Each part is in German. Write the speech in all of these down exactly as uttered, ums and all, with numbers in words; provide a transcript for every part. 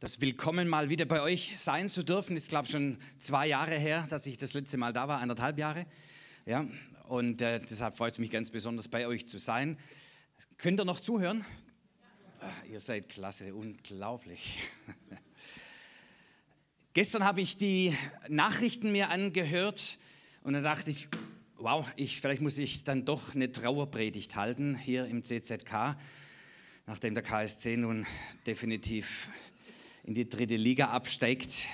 Das Willkommen mal wieder bei euch sein zu dürfen, ist glaube ich schon zwei Jahre her, dass ich das letzte Mal da war, anderthalb Jahre. Ja, und äh, deshalb freut es mich ganz besonders, bei euch zu sein. Könnt ihr noch zuhören? Ach, ihr seid klasse, unglaublich. Gestern habe ich die Nachrichten mir angehört und dann dachte ich, wow, ich, vielleicht muss ich dann doch eine Trauerpredigt halten hier im C Z K, nachdem der K S C nun definitiv in die dritte Liga absteigt.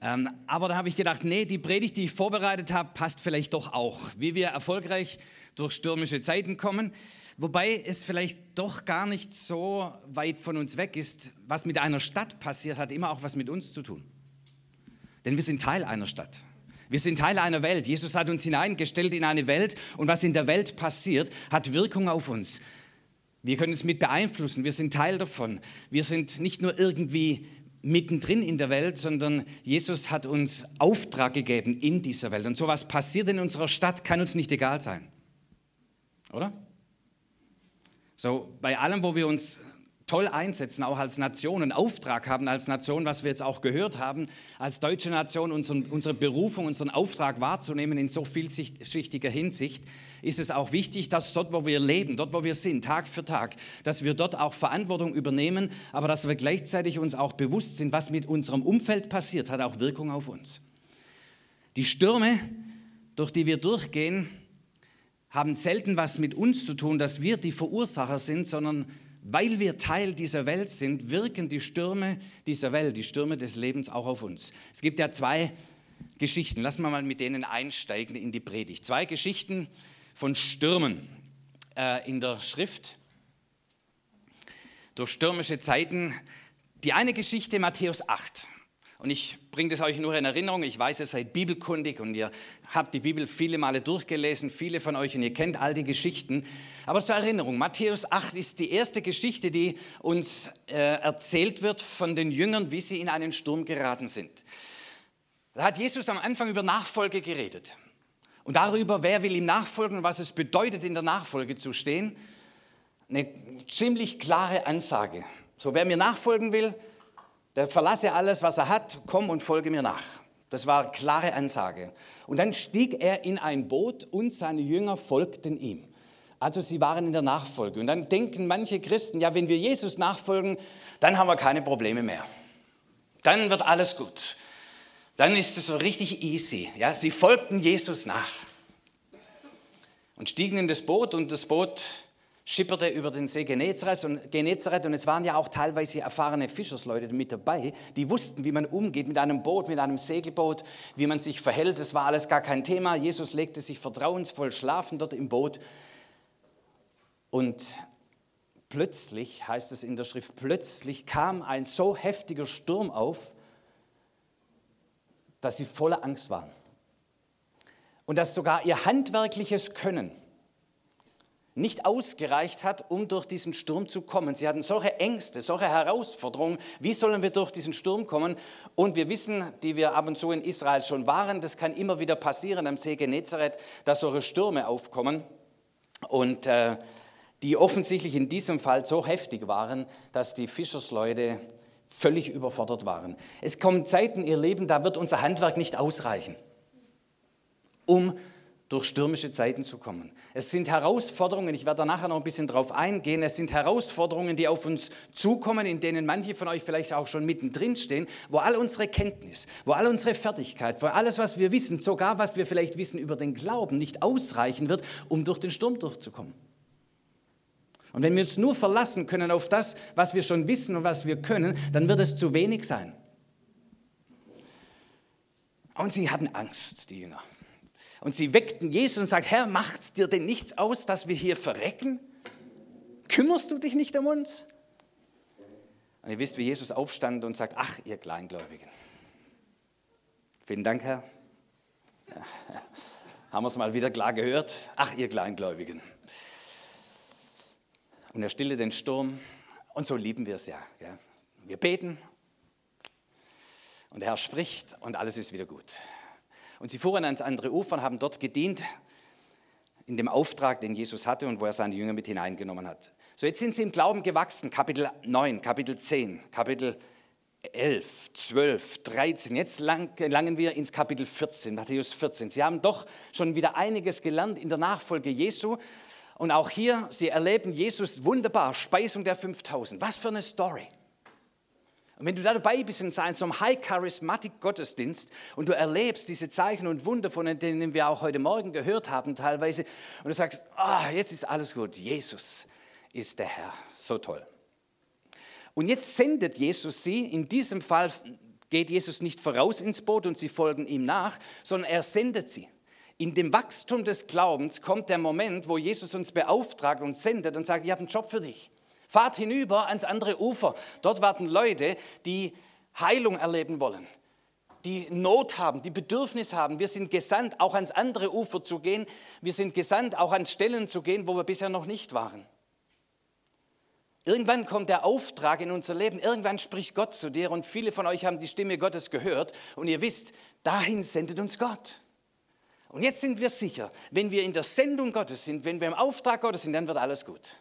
Ähm, aber da habe ich gedacht, nee, die Predigt, die ich vorbereitet habe, passt vielleicht doch auch, wie wir erfolgreich durch stürmische Zeiten kommen. Wobei es vielleicht doch gar nicht so weit von uns weg ist. Was mit einer Stadt passiert, hat immer auch was mit uns zu tun. Denn wir sind Teil einer Stadt. Wir sind Teil einer Welt. Jesus hat uns hineingestellt in eine Welt und was in der Welt passiert, hat Wirkung auf uns. Wir können es mit beeinflussen, wir sind Teil davon. Wir sind nicht nur irgendwie mittendrin in der Welt, sondern Jesus hat uns Auftrag gegeben in dieser Welt. Und so was passiert in unserer Stadt, kann uns nicht egal sein. Oder? So, bei allem, wo wir uns toll einsetzen, auch als Nation, einen Auftrag haben als Nation, was wir jetzt auch gehört haben, als deutsche Nation unseren, unsere Berufung, unseren Auftrag wahrzunehmen in so vielschichtiger Hinsicht, ist es auch wichtig, dass dort, wo wir leben, dort, wo wir sind, Tag für Tag, dass wir dort auch Verantwortung übernehmen, aber dass wir gleichzeitig uns auch bewusst sind, was mit unserem Umfeld passiert, hat auch Wirkung auf uns. Die Stürme, durch die wir durchgehen, haben selten was mit uns zu tun, dass wir die Verursacher sind, sondern weil wir Teil dieser Welt sind, wirken die Stürme dieser Welt, die Stürme des Lebens auch auf uns. Es gibt ja zwei Geschichten, lassen wir mal mit denen einsteigen in die Predigt. Zwei Geschichten von Stürmen äh, in der Schrift, durch stürmische Zeiten. Die eine Geschichte, Matthäus acht. Und ich bringe das euch nur in Erinnerung, ich weiß, ihr seid bibelkundig und ihr habt die Bibel viele Male durchgelesen, viele von euch, und ihr kennt all die Geschichten. Aber zur Erinnerung, Matthäus acht ist die erste Geschichte, die uns äh, erzählt wird von den Jüngern, wie sie in einen Sturm geraten sind. Da hat Jesus am Anfang über Nachfolge geredet und darüber, wer will ihm nachfolgen und was es bedeutet, in der Nachfolge zu stehen. Eine ziemlich klare Ansage. So, wer mir nachfolgen will, der verlasse alles, was er hat, komm und folge mir nach. Das war eine klare Ansage. Und dann stieg er in ein Boot und seine Jünger folgten ihm. Also sie waren in der Nachfolge. Und dann denken manche Christen, ja, wenn wir Jesus nachfolgen, dann haben wir keine Probleme mehr. Dann wird alles gut. Dann ist es so richtig easy. Ja, sie folgten Jesus nach und stiegen in das Boot und das Boot schipperte über den See Genezareth und, Genezareth und es waren ja auch teilweise erfahrene Fischersleute mit dabei, die wussten, wie man umgeht mit einem Boot, mit einem Segelboot, wie man sich verhält, das war alles gar kein Thema. Jesus legte sich vertrauensvoll schlafen dort im Boot und plötzlich, heißt es in der Schrift, plötzlich kam ein so heftiger Sturm auf, dass sie voller Angst waren und dass sogar ihr handwerkliches Können nicht ausgereicht hat, um durch diesen Sturm zu kommen. Sie hatten solche Ängste, solche Herausforderungen. Wie sollen wir durch diesen Sturm kommen? Und wir wissen, die wir ab und zu in Israel schon waren, das kann immer wieder passieren am See Genezareth, dass solche Stürme aufkommen und äh, die offensichtlich in diesem Fall so heftig waren, dass die Fischersleute völlig überfordert waren. Es kommen Zeiten in ihr Leben, da wird unser Handwerk nicht ausreichen, um durch stürmische Zeiten zu kommen. Es sind Herausforderungen, ich werde da nachher noch ein bisschen drauf eingehen, es sind Herausforderungen, die auf uns zukommen, in denen manche von euch vielleicht auch schon mittendrin stehen, wo all unsere Kenntnis, wo all unsere Fertigkeit, wo alles, was wir wissen, sogar was wir vielleicht wissen über den Glauben, nicht ausreichen wird, um durch den Sturm durchzukommen. Und wenn wir uns nur verlassen können auf das, was wir schon wissen und was wir können, dann wird es zu wenig sein. Und sie hatten Angst, die Jünger. Und sie weckten Jesus und sagten, Herr, macht's dir denn nichts aus, dass wir hier verrecken? Kümmerst du dich nicht um uns? Und ihr wisst, wie Jesus aufstand und sagt, ach, ihr Kleingläubigen. Vielen Dank, Herr. Ja, haben wir es mal wieder klar gehört. Ach, ihr Kleingläubigen. Und er stillte den Sturm. Und so lieben wir es ja. ja. Wir beten. Und der Herr spricht und alles ist wieder gut. Und sie fuhren ans andere Ufer und haben dort gedient, in dem Auftrag, den Jesus hatte und wo er seine Jünger mit hineingenommen hat. So, jetzt sind sie im Glauben gewachsen, Kapitel neun, Kapitel zehn, Kapitel elf, zwölf, dreizehn, jetzt lang, langen wir ins Kapitel vierzehn, Matthäus vierzehn. Sie haben doch schon wieder einiges gelernt in der Nachfolge Jesu. Und auch hier, Sie erleben Jesus wunderbar, Speisung der fünftausend. Was für eine Story. Und wenn du da dabei bist in so einem High-Charismatic-Gottesdienst und du erlebst diese Zeichen und Wunder, von denen wir auch heute Morgen gehört haben teilweise, und du sagst, ah, jetzt ist alles gut, Jesus ist der Herr. So toll. Und jetzt sendet Jesus sie, in diesem Fall geht Jesus nicht voraus ins Boot und sie folgen ihm nach, sondern er sendet sie. In dem Wachstum des Glaubens kommt der Moment, wo Jesus uns beauftragt und sendet und sagt, ich habe einen Job für dich. Fahrt hinüber ans andere Ufer. Dort warten Leute, die Heilung erleben wollen, die Not haben, die Bedürfnis haben. Wir sind gesandt, auch ans andere Ufer zu gehen. Wir sind gesandt, auch an Stellen zu gehen, wo wir bisher noch nicht waren. Irgendwann kommt der Auftrag in unser Leben. Irgendwann spricht Gott zu dir und viele von euch haben die Stimme Gottes gehört. Und ihr wisst, dahin sendet uns Gott. Und jetzt sind wir sicher, wenn wir in der Sendung Gottes sind, wenn wir im Auftrag Gottes sind, dann wird alles gut.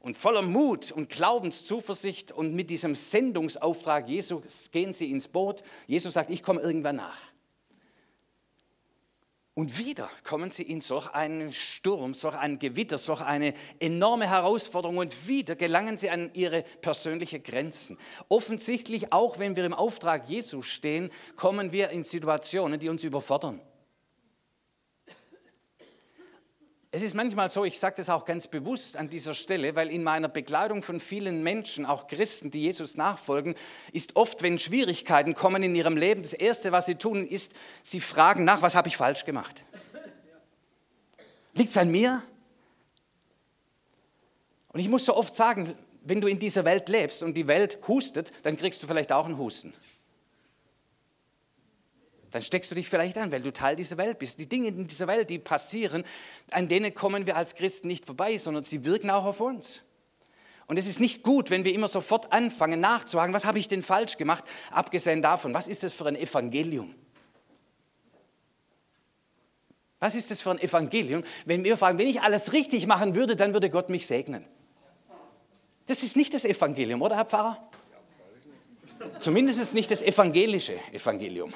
Und voller Mut und Glaubenszuversicht und mit diesem Sendungsauftrag Jesu gehen sie ins Boot. Jesus sagt, ich komme irgendwann nach. Und wieder kommen sie in solch einen Sturm, solch ein Gewitter, solch eine enorme Herausforderung und wieder gelangen sie an ihre persönlichen Grenzen. Offensichtlich, auch wenn wir im Auftrag Jesu stehen, kommen wir in Situationen, die uns überfordern. Es ist manchmal so, ich sage das auch ganz bewusst an dieser Stelle, weil in meiner Begleitung von vielen Menschen, auch Christen, die Jesus nachfolgen, ist oft, wenn Schwierigkeiten kommen in ihrem Leben, das Erste, was sie tun, ist, sie fragen nach, was habe ich falsch gemacht? Liegt es an mir? Und ich muss so oft sagen, wenn du in dieser Welt lebst und die Welt hustet, dann kriegst du vielleicht auch einen Husten. Dann steckst du dich vielleicht an, weil du Teil dieser Welt bist. Die Dinge in dieser Welt, die passieren, an denen kommen wir als Christen nicht vorbei, sondern sie wirken auch auf uns. Und es ist nicht gut, wenn wir immer sofort anfangen nachzuhaken, was habe ich denn falsch gemacht, abgesehen davon, was ist das für ein Evangelium? Was ist das für ein Evangelium, wenn wir fragen, wenn ich alles richtig machen würde, dann würde Gott mich segnen. Das ist nicht das Evangelium, oder Herr Pfarrer? Zumindest ist nicht das evangelische Evangelium.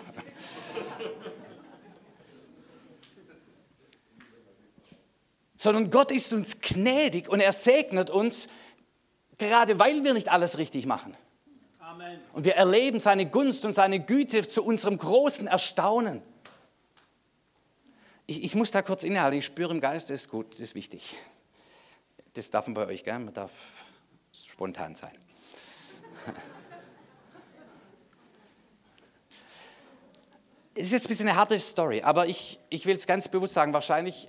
Sondern Gott ist uns gnädig und er segnet uns, gerade weil wir nicht alles richtig machen. Amen. Und wir erleben seine Gunst und seine Güte zu unserem großen Erstaunen. Ich, ich muss da kurz innehalten, ich spüre im Geist, das ist gut, das ist wichtig. Das darf man bei euch, gell? Man darf spontan sein. Es ist jetzt ein bisschen eine harte Story, aber ich, ich will es ganz bewusst sagen, wahrscheinlich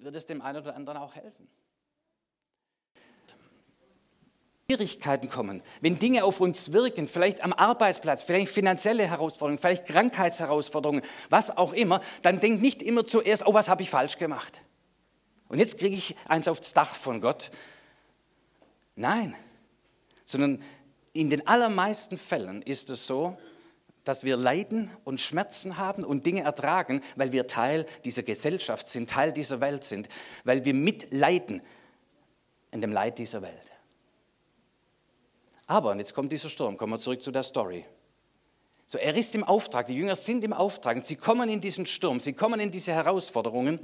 wird es dem einen oder anderen auch helfen. Schwierigkeiten kommen, wenn Dinge auf uns wirken, vielleicht am Arbeitsplatz, vielleicht finanzielle Herausforderungen, vielleicht Krankheitsherausforderungen, was auch immer, dann denkt nicht immer zuerst, oh, was habe ich falsch gemacht? Und jetzt kriege ich eins aufs Dach von Gott. Nein, sondern in den allermeisten Fällen ist es so, dass wir Leiden und Schmerzen haben und Dinge ertragen, weil wir Teil dieser Gesellschaft sind, Teil dieser Welt sind, weil wir mitleiden in dem Leid dieser Welt. Aber, und jetzt kommt dieser Sturm, kommen wir zurück zu der Story. So, er ist im Auftrag, die Jünger sind im Auftrag und sie kommen in diesen Sturm, sie kommen in diese Herausforderungen.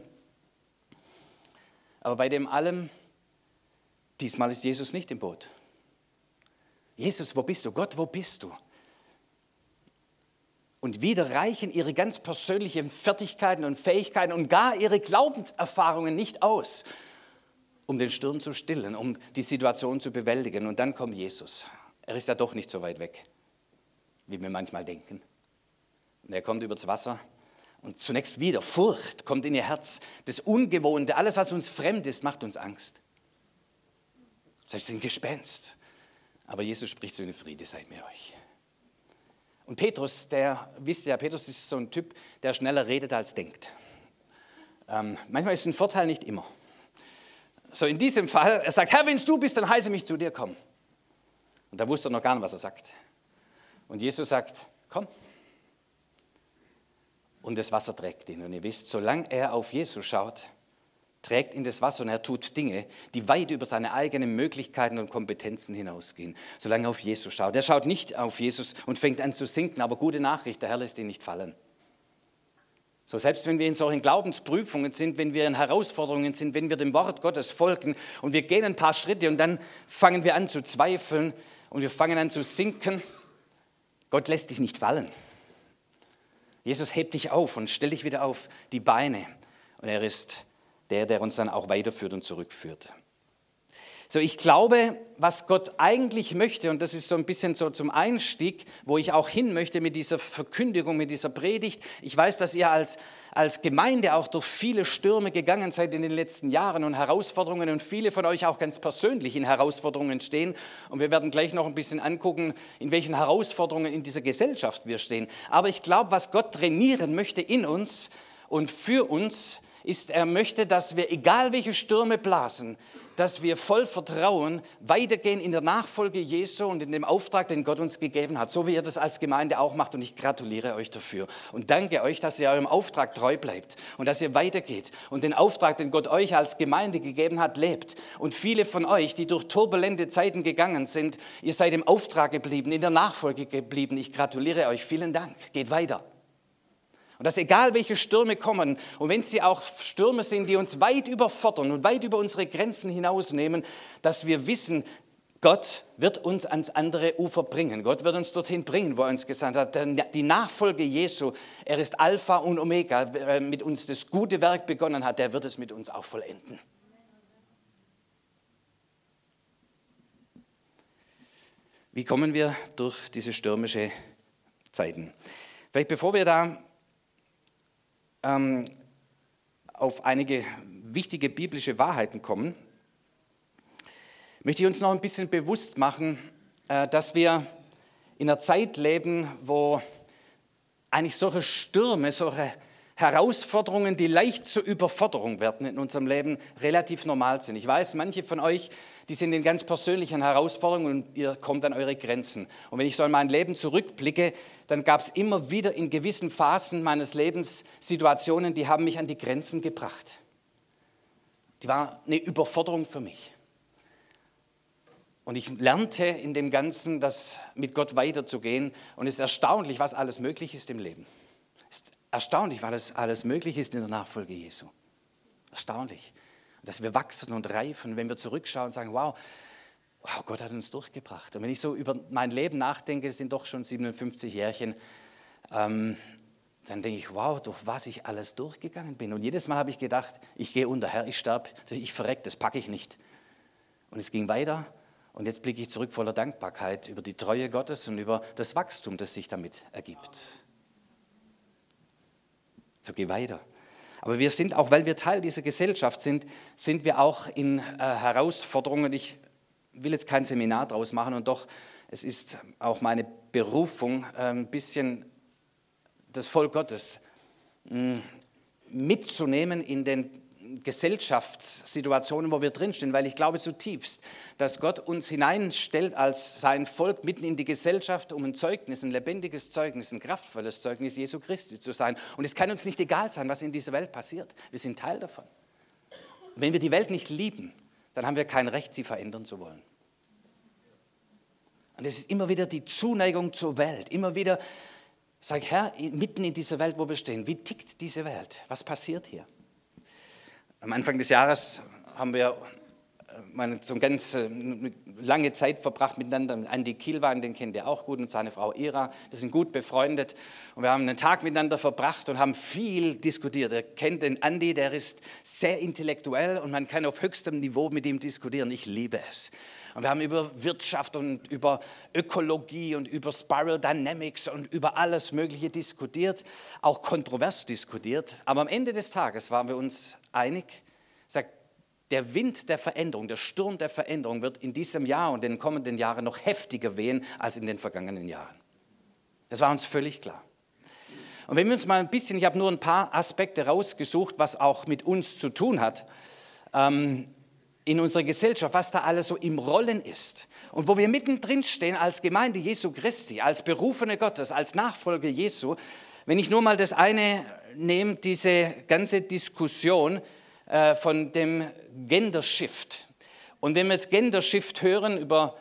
Aber bei dem allem, diesmal ist Jesus nicht im Boot. Jesus, wo bist du? Gott, wo bist du? Und wieder reichen ihre ganz persönlichen Fertigkeiten und Fähigkeiten und gar ihre Glaubenserfahrungen nicht aus, um den Sturm zu stillen, um die Situation zu bewältigen. Und dann kommt Jesus. Er ist ja doch nicht so weit weg, wie wir manchmal denken. Und er kommt übers Wasser und zunächst wieder Furcht kommt in ihr Herz. Das Ungewohnte, alles, was uns fremd ist, macht uns Angst. Das ist ein Gespenst. Aber Jesus spricht zu ihnen, Friede sei mit euch. Und Petrus, der, wisst ihr ja, Petrus ist so ein Typ, der schneller redet als denkt. Ähm, manchmal ist ein Vorteil nicht immer. So in diesem Fall, er sagt, Herr, wenn es du bist, dann heiße mich zu dir, komm. Und da wusste er noch gar nicht, was er sagt. Und Jesus sagt, komm. Und das Wasser trägt ihn. Und ihr wisst, solange er auf Jesus schaut, trägt ihn das Wasser und er tut Dinge, die weit über seine eigenen Möglichkeiten und Kompetenzen hinausgehen, solange er auf Jesus schaut. Er schaut nicht auf Jesus und fängt an zu sinken, aber gute Nachricht, der Herr lässt ihn nicht fallen. So, selbst wenn wir in solchen Glaubensprüfungen sind, wenn wir in Herausforderungen sind, wenn wir dem Wort Gottes folgen und wir gehen ein paar Schritte und dann fangen wir an zu zweifeln und wir fangen an zu sinken, Gott lässt dich nicht fallen. Jesus hebt dich auf und stellt dich wieder auf die Beine und er ist der, der uns dann auch weiterführt und zurückführt. So, ich glaube, was Gott eigentlich möchte, und das ist so ein bisschen so zum Einstieg, wo ich auch hin möchte mit dieser Verkündigung, mit dieser Predigt. Ich weiß, dass ihr als, als Gemeinde auch durch viele Stürme gegangen seid in den letzten Jahren und Herausforderungen und viele von euch auch ganz persönlich in Herausforderungen stehen. Und wir werden gleich noch ein bisschen angucken, in welchen Herausforderungen in dieser Gesellschaft wir stehen. Aber ich glaube, was Gott trainieren möchte in uns und für uns, ist, er möchte, dass wir, egal welche Stürme blasen, dass wir voll Vertrauen weitergehen in der Nachfolge Jesu und in dem Auftrag, den Gott uns gegeben hat, so wie ihr das als Gemeinde auch macht. Und ich gratuliere euch dafür und danke euch, dass ihr eurem Auftrag treu bleibt und dass ihr weitergeht und den Auftrag, den Gott euch als Gemeinde gegeben hat, lebt. Und viele von euch, die durch turbulente Zeiten gegangen sind, ihr seid im Auftrag geblieben, in der Nachfolge geblieben. Ich gratuliere euch, vielen Dank, geht weiter. Und dass egal welche Stürme kommen und wenn sie auch Stürme sind, die uns weit überfordern und weit über unsere Grenzen hinausnehmen, dass wir wissen, Gott wird uns ans andere Ufer bringen. Gott wird uns dorthin bringen, wo er uns gesandt hat. Die Nachfolge Jesu, er ist Alpha und Omega. Wer mit uns das gute Werk begonnen hat, der wird es mit uns auch vollenden. Wie kommen wir durch diese stürmische Zeiten? Vielleicht bevor wir da auf einige wichtige biblische Wahrheiten kommen, möchte ich uns noch ein bisschen bewusst machen, dass wir in einer Zeit leben, wo eigentlich solche Stürme, solche Herausforderungen, die leicht zur Überforderung werden in unserem Leben, relativ normal sind. Ich weiß, manche von euch, die sind in ganz persönlichen Herausforderungen und ihr kommt an eure Grenzen. Und wenn ich so in mein Leben zurückblicke, dann gab es immer wieder in gewissen Phasen meines Lebens Situationen, die haben mich an die Grenzen gebracht. Die war eine Überforderung für mich. Und ich lernte in dem Ganzen, das mit Gott weiterzugehen. Und es ist erstaunlich, was alles möglich ist im Leben. Erstaunlich, weil das alles möglich ist in der Nachfolge Jesu. Erstaunlich, dass wir wachsen und reifen, wenn wir zurückschauen und sagen, wow, wow, Gott hat uns durchgebracht. Und wenn ich so über mein Leben nachdenke, das sind doch schon siebenundfünfzig Jährchen, ähm, dann denke ich, wow, durch was ich alles durchgegangen bin. Und jedes Mal habe ich gedacht, ich gehe unter, Herr, ich sterbe, ich verrecke, das packe ich nicht. Und es ging weiter und jetzt blicke ich zurück voller Dankbarkeit über die Treue Gottes und über das Wachstum, das sich damit ergibt. So, geh weiter. Aber wir sind auch, weil wir Teil dieser Gesellschaft sind, sind wir auch in äh, Herausforderungen. Ich will jetzt kein Seminar draus machen und doch, es ist auch meine Berufung, äh, ein bisschen das Volk Gottes mh, mitzunehmen in den Gesellschaftssituationen, wo wir drinstehen, weil ich glaube zutiefst, dass Gott uns hineinstellt als sein Volk mitten in die Gesellschaft, um ein Zeugnis, ein lebendiges Zeugnis, ein kraftvolles Zeugnis Jesu Christi zu sein. Und es kann uns nicht egal sein, was in dieser Welt passiert. Wir sind Teil davon. Und wenn wir die Welt nicht lieben, dann haben wir kein Recht, sie verändern zu wollen. Und es ist immer wieder die Zuneigung zur Welt, immer wieder, sag Herr, mitten in dieser Welt, wo wir stehen, wie tickt diese Welt? Was passiert hier? Am Anfang des Jahres haben wir so eine ganz lange Zeit verbracht miteinander. Andi Kilwan, den kennt ihr auch gut, und seine Frau Ira. Wir sind gut befreundet und wir haben einen Tag miteinander verbracht und haben viel diskutiert. Ihr kennt den Andi, der ist sehr intellektuell und man kann auf höchstem Niveau mit ihm diskutieren. Ich liebe es. Und wir haben über Wirtschaft und über Ökologie und über Spiral Dynamics und über alles Mögliche diskutiert, auch kontrovers diskutiert. Aber am Ende des Tages waren wir uns einig, sagt, der Wind der Veränderung, der Sturm der Veränderung wird in diesem Jahr und in den kommenden Jahren noch heftiger wehen als in den vergangenen Jahren. Das war uns völlig klar. Und wenn wir uns mal ein bisschen, ich habe nur ein paar Aspekte rausgesucht, was auch mit uns zu tun hat, ähm, in unserer Gesellschaft, was da alles so im Rollen ist und wo wir mittendrin stehen als Gemeinde Jesu Christi, als Berufene Gottes, als Nachfolger Jesu. Wenn ich nur mal das eine nehme, diese ganze Diskussion äh, von dem Gender Shift. Und wenn wir jetzt Gender Shift hören über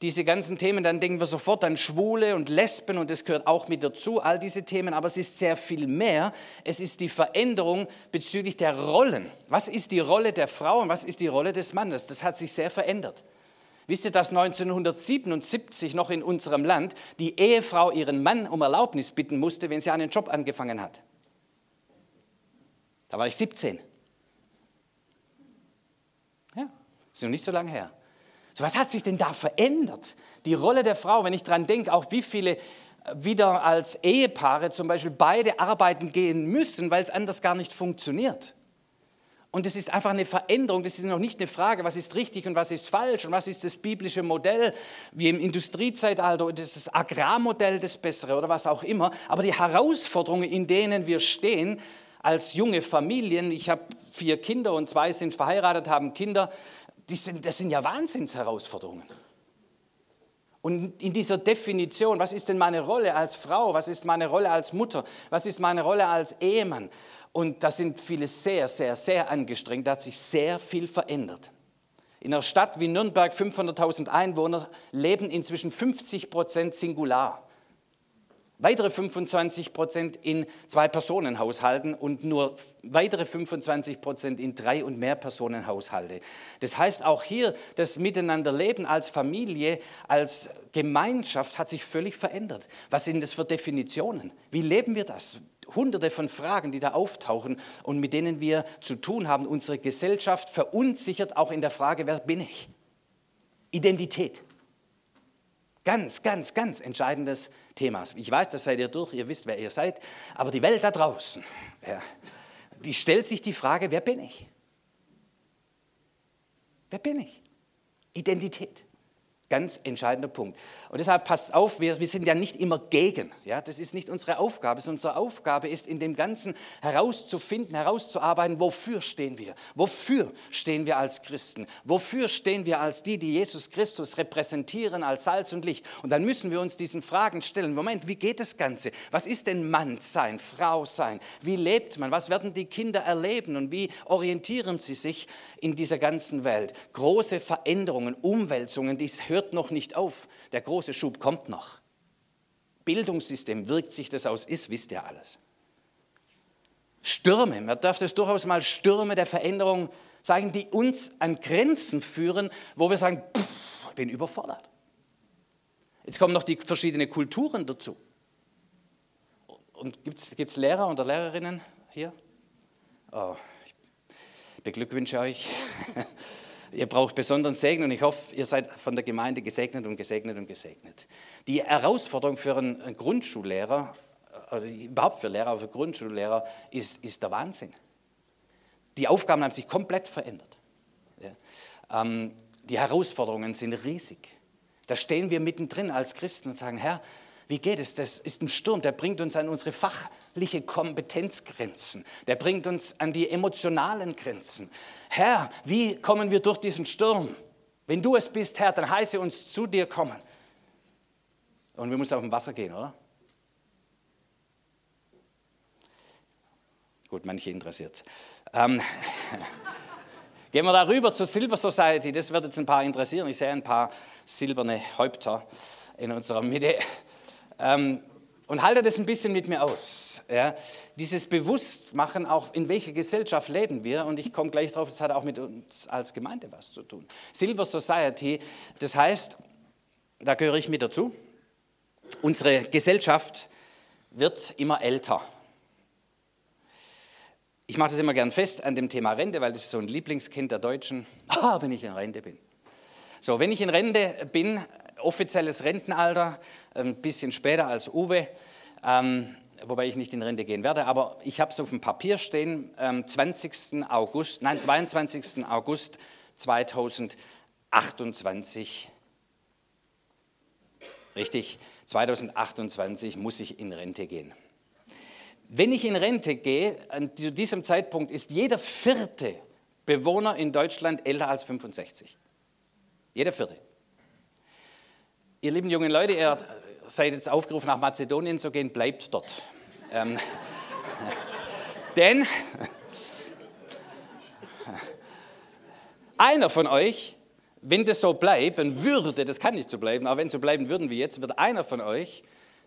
diese ganzen Themen, dann denken wir sofort an Schwule und Lesben und das gehört auch mit dazu, all diese Themen. Aber es ist sehr viel mehr. Es ist die Veränderung bezüglich der Rollen. Was ist die Rolle der Frau und was ist die Rolle des Mannes? Das hat sich sehr verändert. Wisst ihr, dass neunzehnhundertsiebenundsiebzig noch in unserem Land die Ehefrau ihren Mann um Erlaubnis bitten musste, wenn sie einen Job angefangen hat? Da war ich siebzehn. Ja, ist noch nicht so lange her. So, was hat sich denn da verändert? Die Rolle der Frau, wenn ich daran denke, auch wie viele wieder als Ehepaare zum Beispiel beide arbeiten gehen müssen, weil es anders gar nicht funktioniert. Und es ist einfach eine Veränderung, das ist noch nicht eine Frage, was ist richtig und was ist falsch und was ist das biblische Modell, wie im Industriezeitalter oder ist das Agrarmodell das Bessere oder was auch immer. Aber die Herausforderungen, in denen wir stehen als junge Familien, ich habe vier Kinder und zwei sind verheiratet, haben Kinder, die sind, das sind ja Wahnsinnsherausforderungen. Und in dieser Definition, was ist denn meine Rolle als Frau, was ist meine Rolle als Mutter, was ist meine Rolle als Ehemann? Und da sind viele sehr, sehr, sehr angestrengt, da hat sich sehr viel verändert. In einer Stadt wie Nürnberg, fünfhunderttausend Einwohner, leben inzwischen fünfzig Prozent singular. Weitere fünfundzwanzig Prozent in Zwei-Personen-Haushalten und nur weitere fünfundzwanzig Prozent in Drei- und Mehr-Personen-Haushalte. Das heißt, auch hier das Miteinanderleben als Familie, als Gemeinschaft hat sich völlig verändert. Was sind das für Definitionen? Wie leben wir das? Hunderte von Fragen, die da auftauchen und mit denen wir zu tun haben. Unsere Gesellschaft verunsichert auch in der Frage, wer bin ich? Identität. Ganz, ganz, ganz entscheidendes Thema. Ich weiß, das seid ihr durch, ihr wisst, wer ihr seid, aber die Welt da draußen, die stellt sich die Frage, wer bin ich? Wer bin ich? Identität. Ganz entscheidender Punkt. Und deshalb passt auf, wir, wir sind ja nicht immer gegen. Ja? Das ist nicht unsere Aufgabe. Unsere Aufgabe ist, in dem Ganzen herauszufinden, herauszuarbeiten, wofür stehen wir? Wofür stehen wir als Christen? Wofür stehen wir als die, die Jesus Christus repräsentieren, als Salz und Licht? Und dann müssen wir uns diesen Fragen stellen. Moment, wie geht das Ganze? Was ist denn Mann sein, Frau sein? Wie lebt man? Was werden die Kinder erleben? Und wie orientieren sie sich in dieser ganzen Welt? Große Veränderungen, Umwälzungen, die hört noch nicht auf. Der große Schub kommt noch. Bildungssystem, wirkt sich das aus, ist, wisst ihr alles. Stürme, man darf das durchaus mal Stürme der Veränderung zeigen, die uns an Grenzen führen, wo wir sagen, pff, ich bin überfordert. Jetzt kommen noch die verschiedenen Kulturen dazu. Und gibt es Lehrer oder Lehrerinnen hier? Oh, ich beglückwünsche euch. Ihr braucht besonderen Segen und ich hoffe, ihr seid von der Gemeinde gesegnet und gesegnet und gesegnet. Die Herausforderung für einen Grundschullehrer, oder überhaupt für Lehrer, aber für Grundschullehrer, ist, ist der Wahnsinn. Die Aufgaben haben sich komplett verändert. Ja. Ähm, die Herausforderungen sind riesig. Da stehen wir mittendrin als Christen und sagen, Herr, wie geht es? Das ist ein Sturm, der bringt uns an unsere fachliche Kompetenzgrenzen. Der bringt uns an die emotionalen Grenzen. Herr, wie kommen wir durch diesen Sturm? Wenn du es bist, Herr, dann heiße uns zu dir kommen. Und wir müssen auf dem Wasser gehen, oder? Gut, manche interessiert es. Ähm, Gehen wir da rüber zur Silver Society. Das wird jetzt ein paar interessieren. Ich sehe ein paar silberne Häupter in unserer Mitte. Und halte das ein bisschen mit mir aus. Ja? Dieses Bewusstmachen, auch in welcher Gesellschaft leben wir, und ich komme gleich drauf, das hat auch mit uns als Gemeinde was zu tun. Silver Society, das heißt, da gehöre ich mit dazu, unsere Gesellschaft wird immer älter. Ich mache das immer gern fest an dem Thema Rente, weil das ist so ein Lieblingskind der Deutschen. Ah, wenn ich in Rente bin. So, wenn ich in Rente bin, offizielles Rentenalter, ein bisschen später als Uwe, ähm, wobei ich nicht in Rente gehen werde, aber ich habe es auf dem Papier stehen, ähm, zwanzigsten August, nein, zweiundzwanzigsten August zweitausendachtundzwanzig. Richtig, zweitausendachtundzwanzig muss ich in Rente gehen. Wenn ich in Rente gehe, zu diesem Zeitpunkt ist jeder vierte Bewohner in Deutschland älter als fünfundsechzig. Jeder vierte. Ihr lieben jungen Leute, ihr seid jetzt aufgerufen, nach Mazedonien zu gehen, bleibt dort. ähm, denn Einer von euch, wenn das so bleiben würde, das kann nicht so bleiben, aber wenn es so bleiben würden wie jetzt, wird einer von euch,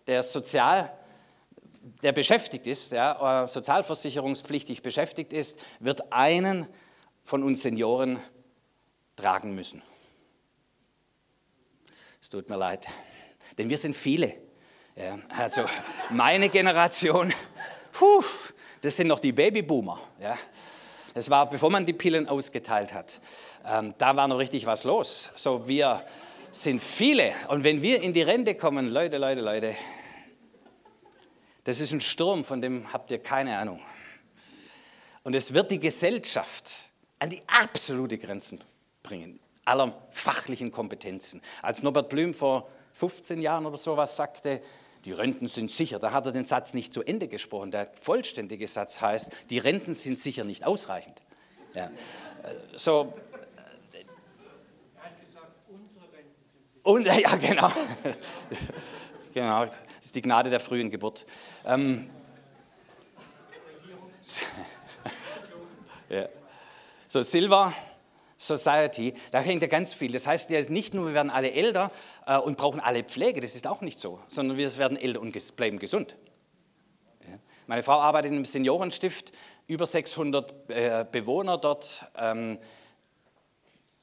der sozial, der beschäftigt ist, ja, sozialversicherungspflichtig beschäftigt ist, wird einen von uns Senioren tragen müssen. Es tut mir leid, denn wir sind viele. Ja, also meine Generation, puh, das sind noch die Babyboomer. Ja. Das war, bevor man die Pillen ausgeteilt hat. Ähm, da war noch richtig was los. So, wir sind viele. Und wenn wir in die Rente kommen, Leute, Leute, Leute, das ist ein Sturm, von dem habt ihr keine Ahnung. Und es wird die Gesellschaft an die absolute Grenzen bringen, aller fachlichen Kompetenzen. Als Norbert Blüm vor fünfzehn Jahren oder sowas sagte, die Renten sind sicher, da hat er den Satz nicht zu Ende gesprochen. Der vollständige Satz heißt, die Renten sind sicher nicht ausreichend. Ja. So. Er hat gesagt, unsere Renten sind sicher. Und, ja, genau. Genau, das ist die Gnade der frühen Geburt. Ähm. Ja. So, Silva Society, da hängt ja ganz viel. Das heißt, ja, nicht nur wir werden alle älter äh, und brauchen alle Pflege, das ist auch nicht so, sondern wir werden älter und ges- bleiben gesund. Ja. Meine Frau arbeitet im Seniorenstift, über sechshundert äh, Bewohner dort, ähm,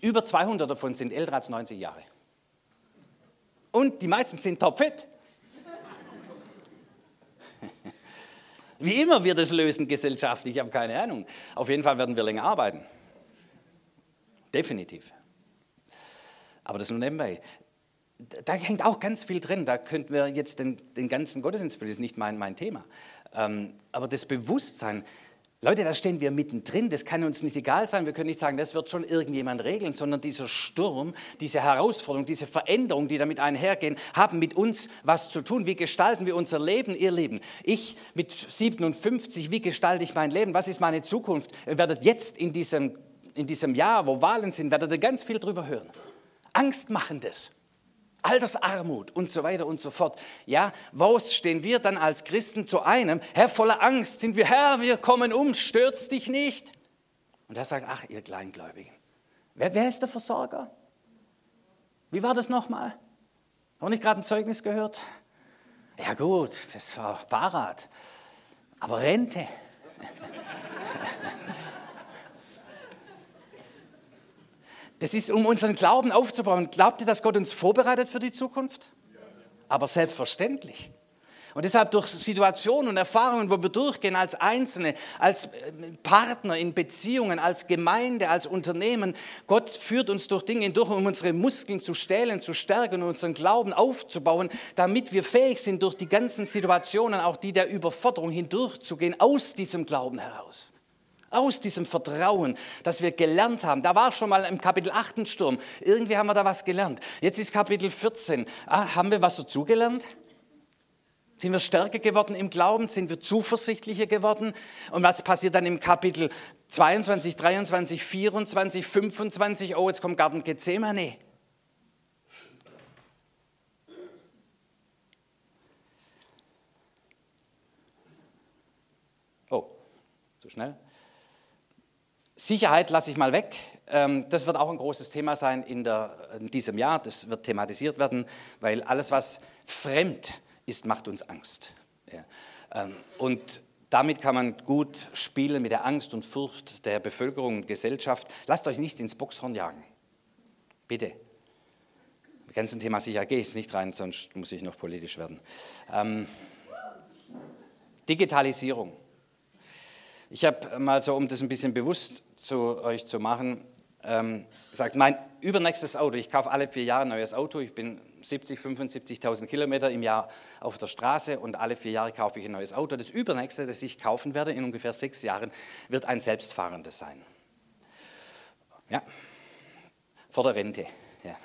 über zweihundert davon sind älter als neunzig Jahre. Und die meisten sind topfit. Wie immer wir das lösen gesellschaftlich, ich habe keine Ahnung. Auf jeden Fall werden wir länger arbeiten. Definitiv. Aber das nur nebenbei. Da hängt auch ganz viel drin. Da könnten wir jetzt den, den ganzen Gottesdienst, das ist nicht mein, mein Thema. Ähm, aber das Bewusstsein, Leute, da stehen wir mittendrin, das kann uns nicht egal sein. Wir können nicht sagen, das wird schon irgendjemand regeln, sondern dieser Sturm, diese Herausforderung, diese Veränderung, die damit einhergehen, haben mit uns was zu tun. Wie gestalten wir unser Leben, ihr Lieben? Ich mit siebenundfünfzig, wie gestalte ich mein Leben? Was ist meine Zukunft? Ihr werdet jetzt in diesem In diesem Jahr, wo Wahlen sind, werdet ihr ganz viel drüber hören. Angstmachendes, Altersarmut und so weiter und so fort. Ja, wo stehen wir dann als Christen zu einem? Herr, voller Angst sind wir, Herr, wir kommen um, stürzt dich nicht. Und er sagt, ach, ihr Kleingläubigen, wer, wer ist der Versorger? Wie war das nochmal? Haben wir nicht gerade ein Zeugnis gehört? Ja gut, das war Fahrrad, aber Rente. Das ist, um unseren Glauben aufzubauen. Glaubt ihr, dass Gott uns vorbereitet für die Zukunft? Ja. Aber selbstverständlich. Und deshalb durch Situationen und Erfahrungen, wo wir durchgehen als Einzelne, als Partner in Beziehungen, als Gemeinde, als Unternehmen, Gott führt uns durch Dinge hindurch, um unsere Muskeln zu stählen, zu stärken und unseren Glauben aufzubauen, damit wir fähig sind, durch die ganzen Situationen, auch die der Überforderung hindurchzugehen, aus diesem Glauben heraus. Aus diesem Vertrauen, das wir gelernt haben. Da war schon mal im Kapitel acht ein Sturm. Irgendwie haben wir da was gelernt. Jetzt ist Kapitel vierzehn. Ah, haben wir was dazugelernt? Sind wir stärker geworden im Glauben? Sind wir zuversichtlicher geworden? Und was passiert dann im Kapitel zweiundzwanzig, dreiundzwanzig, vierundzwanzig, fünfundzwanzig? Oh, jetzt kommt Garten Gethsemane. Oh, zu schnell. Sicherheit lasse ich mal weg. Das wird auch ein großes Thema sein in, der, in diesem Jahr. Das wird thematisiert werden, weil alles, was fremd ist, macht uns Angst. Und damit kann man gut spielen mit der Angst und Furcht der Bevölkerung und Gesellschaft. Lasst euch nicht ins Boxhorn jagen. Bitte. Beim ganzen Thema Sicherheit gehe ich nicht rein, sonst muss ich noch politisch werden. Ähm, Digitalisierung. Ich habe mal so, um das ein bisschen bewusst zu euch zu machen, ähm, gesagt, mein übernächstes Auto, ich kaufe alle vier Jahre ein neues Auto, ich bin siebzig, fünfundsiebzigtausend Kilometer im Jahr auf der Straße und alle vier Jahre kaufe ich ein neues Auto. Das übernächste, das ich kaufen werde in ungefähr sechs Jahren, wird ein selbstfahrendes sein. Ja, vor der Rente. Ja.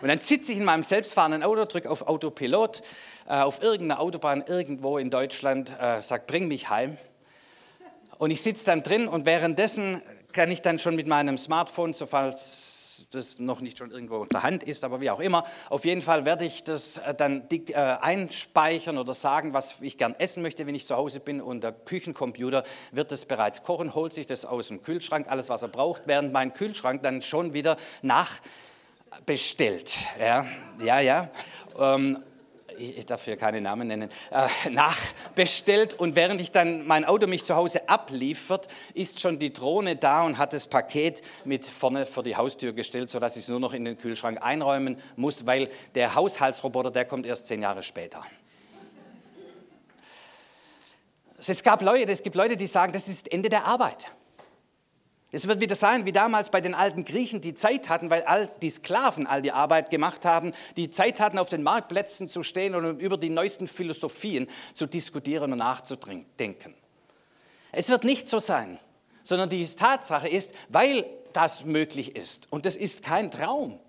Und dann sitze ich in meinem selbstfahrenden Auto, drücke auf Autopilot, äh, auf irgendeiner Autobahn irgendwo in Deutschland, äh, sage, bring mich heim. Und ich sitze dann drin und währenddessen kann ich dann schon mit meinem Smartphone, so falls dass das noch nicht schon irgendwo unter Hand ist, aber wie auch immer. Auf jeden Fall werde ich das dann einspeichern oder sagen, was ich gern essen möchte, wenn ich zu Hause bin. Und der Küchencomputer wird das bereits kochen, holt sich das aus dem Kühlschrank, alles, was er braucht, während mein Kühlschrank dann schon wieder nachbestellt. Ja, ja, ja. Ähm, ich darf hier keine Namen nennen, äh, nachbestellt. Und während ich dann mein Auto mich zu Hause abliefert, ist schon die Drohne da und hat das Paket mit vorne vor die Haustür gestellt, sodass ich es nur noch in den Kühlschrank einräumen muss, weil der Haushaltsroboter, der kommt erst zehn Jahre später. Es gab Leute, es gibt Leute, die sagen, das ist das Ende der Arbeit. Es wird wieder sein, wie damals bei den alten Griechen, die Zeit hatten, weil all die Sklaven all die Arbeit gemacht haben, die Zeit hatten, auf den Marktplätzen zu stehen und über die neuesten Philosophien zu diskutieren und nachzudenken. Es wird nicht so sein, sondern die Tatsache ist, weil das möglich ist, und das ist kein Traum,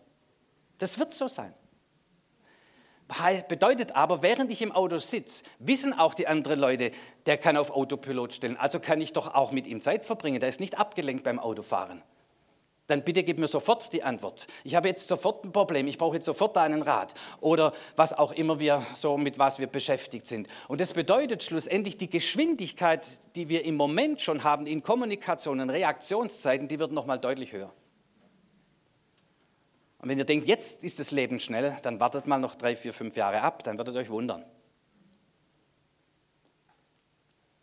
das wird so sein. Bedeutet aber, während ich im Auto sitze, wissen auch die anderen Leute, der kann auf Autopilot stellen, also kann ich doch auch mit ihm Zeit verbringen, der ist nicht abgelenkt beim Autofahren. Dann bitte gib mir sofort die Antwort. Ich habe jetzt sofort ein Problem, ich brauche jetzt sofort einen Rat oder was auch immer wir so, mit was wir beschäftigt sind. Und das bedeutet schlussendlich, die Geschwindigkeit, die wir im Moment schon haben in Kommunikationen, Reaktionszeiten, die wird nochmal deutlich höher. Und wenn ihr denkt, jetzt ist das Leben schnell, dann wartet mal noch drei, vier, fünf Jahre ab, dann werdet ihr euch wundern.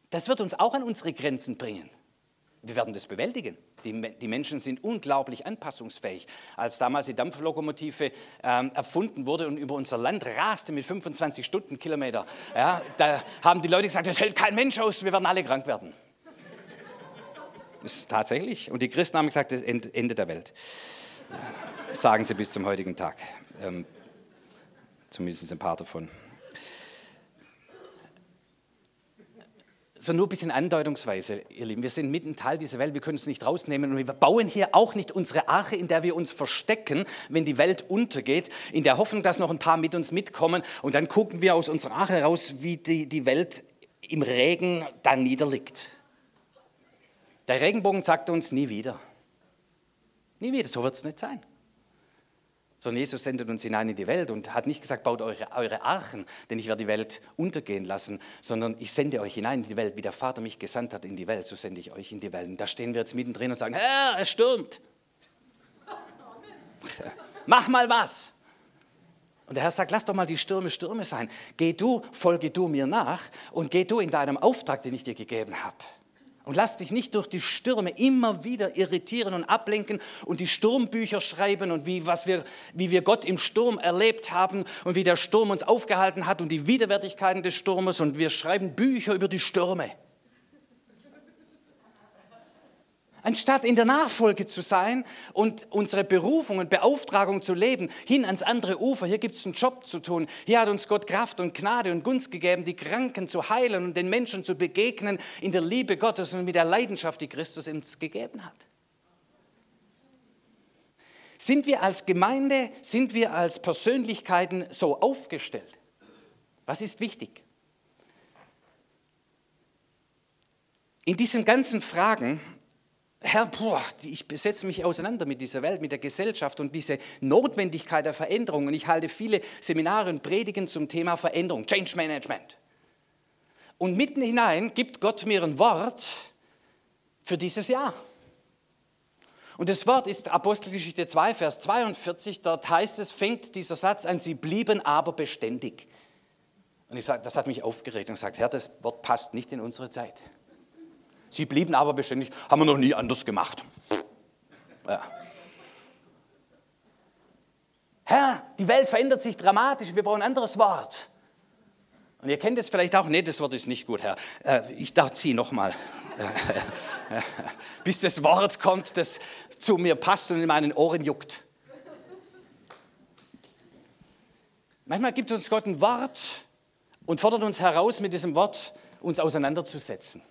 Das wird uns auch an unsere Grenzen bringen. Wir werden das bewältigen. Die, die Menschen sind unglaublich anpassungsfähig. Als damals die Dampflokomotive ähm, erfunden wurde und über unser Land raste mit fünfundzwanzig Stundenkilometer, ja, da haben die Leute gesagt, das hält kein Mensch aus, wir werden alle krank werden. Das ist tatsächlich. Und die Christen haben gesagt, das ist Ende der Welt. Sagen sie bis zum heutigen Tag. Ähm, zumindest ein paar davon. So nur ein bisschen andeutungsweise, ihr Lieben. Wir sind mitten Teil dieser Welt, wir können es nicht rausnehmen. Und wir bauen hier auch nicht unsere Arche, in der wir uns verstecken, wenn die Welt untergeht, in der Hoffnung, dass noch ein paar mit uns mitkommen. Und dann gucken wir aus unserer Arche raus, wie die, die Welt im Regen da niederliegt. Der Regenbogen sagt uns nie wieder. Nie wieder, so wird es nicht sein. Sondern Jesus sendet uns hinein in die Welt und hat nicht gesagt, baut eure, eure Archen, denn ich werde die Welt untergehen lassen, sondern ich sende euch hinein in die Welt, wie der Vater mich gesandt hat in die Welt, so sende ich euch in die Welt. Und da stehen wir jetzt mittendrin und sagen, Herr, es stürmt. Mach mal was. Und der Herr sagt, lass doch mal die Stürme Stürme sein. Geh du, folge du mir nach und geh du in deinem Auftrag, den ich dir gegeben habe. Und lass dich nicht durch die Stürme immer wieder irritieren und ablenken und die Sturmbücher schreiben und wie, was wir, wie wir Gott im Sturm erlebt haben und wie der Sturm uns aufgehalten hat und die Widerwärtigkeiten des Sturmes und wir schreiben Bücher über die Stürme. Anstatt in der Nachfolge zu sein und unsere Berufung und Beauftragung zu leben, hin ans andere Ufer, hier gibt es einen Job zu tun, hier hat uns Gott Kraft und Gnade und Gunst gegeben, die Kranken zu heilen und den Menschen zu begegnen in der Liebe Gottes und mit der Leidenschaft, die Christus uns gegeben hat. Sind wir als Gemeinde, sind wir als Persönlichkeiten so aufgestellt? Was ist wichtig? In diesen ganzen Fragen, Herr, boah, ich setze mich auseinander mit dieser Welt, mit der Gesellschaft und diese Notwendigkeit der Veränderung. Und ich halte viele Seminare und Predigen zum Thema Veränderung, Change Management. Und mitten hinein gibt Gott mir ein Wort für dieses Jahr. Und das Wort ist Apostelgeschichte zwei, Vers zweiundvierzig. Dort heißt es, fängt dieser Satz an, sie blieben aber beständig. Und ich sage, das hat mich aufgeregt und gesagt, Herr, das Wort passt nicht in unsere Zeit. Sie blieben aber beständig, haben wir noch nie anders gemacht. Ja. Herr, die Welt verändert sich dramatisch, wir brauchen ein anderes Wort. Und ihr kennt es vielleicht auch, nee, das Wort ist nicht gut, Herr. Äh, ich darf Sie nochmal. Bis das Wort kommt, das zu mir passt und in meinen Ohren juckt. Manchmal gibt uns Gott ein Wort und fordert uns heraus, mit diesem Wort uns auseinanderzusetzen.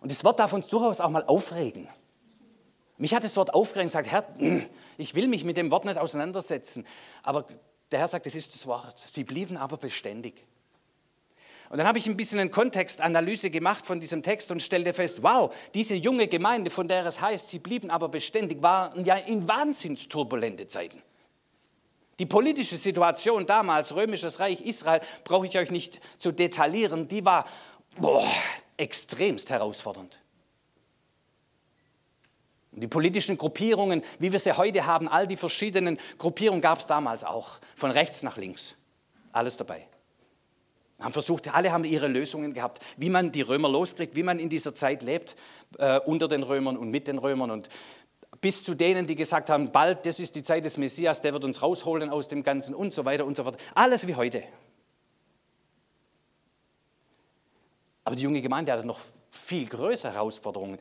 Und das Wort darf uns durchaus auch mal aufregen. Mich hat das Wort aufgeregt und gesagt, Herr, ich will mich mit dem Wort nicht auseinandersetzen. Aber der Herr sagt, das ist das Wort. Sie blieben aber beständig. Und dann habe ich ein bisschen eine Kontextanalyse gemacht von diesem Text und stellte fest, wow, diese junge Gemeinde, von der es heißt, sie blieben aber beständig, waren ja in wahnsinnsturbulente Zeiten. Die politische Situation damals, Römisches Reich, Israel, brauche ich euch nicht zu detaillieren, die war boah, extremst herausfordernd. Und die politischen Gruppierungen, wie wir sie heute haben, all die verschiedenen Gruppierungen gab es damals auch, von rechts nach links, alles dabei. Haben versucht, alle haben ihre Lösungen gehabt, wie man die Römer loskriegt, wie man in dieser Zeit lebt, äh, unter den Römern und mit den Römern und bis zu denen, die gesagt haben, bald, das ist die Zeit des Messias, der wird uns rausholen aus dem Ganzen und so weiter und so fort. Alles wie heute. Aber die junge Gemeinde hatte noch viel größere Herausforderungen.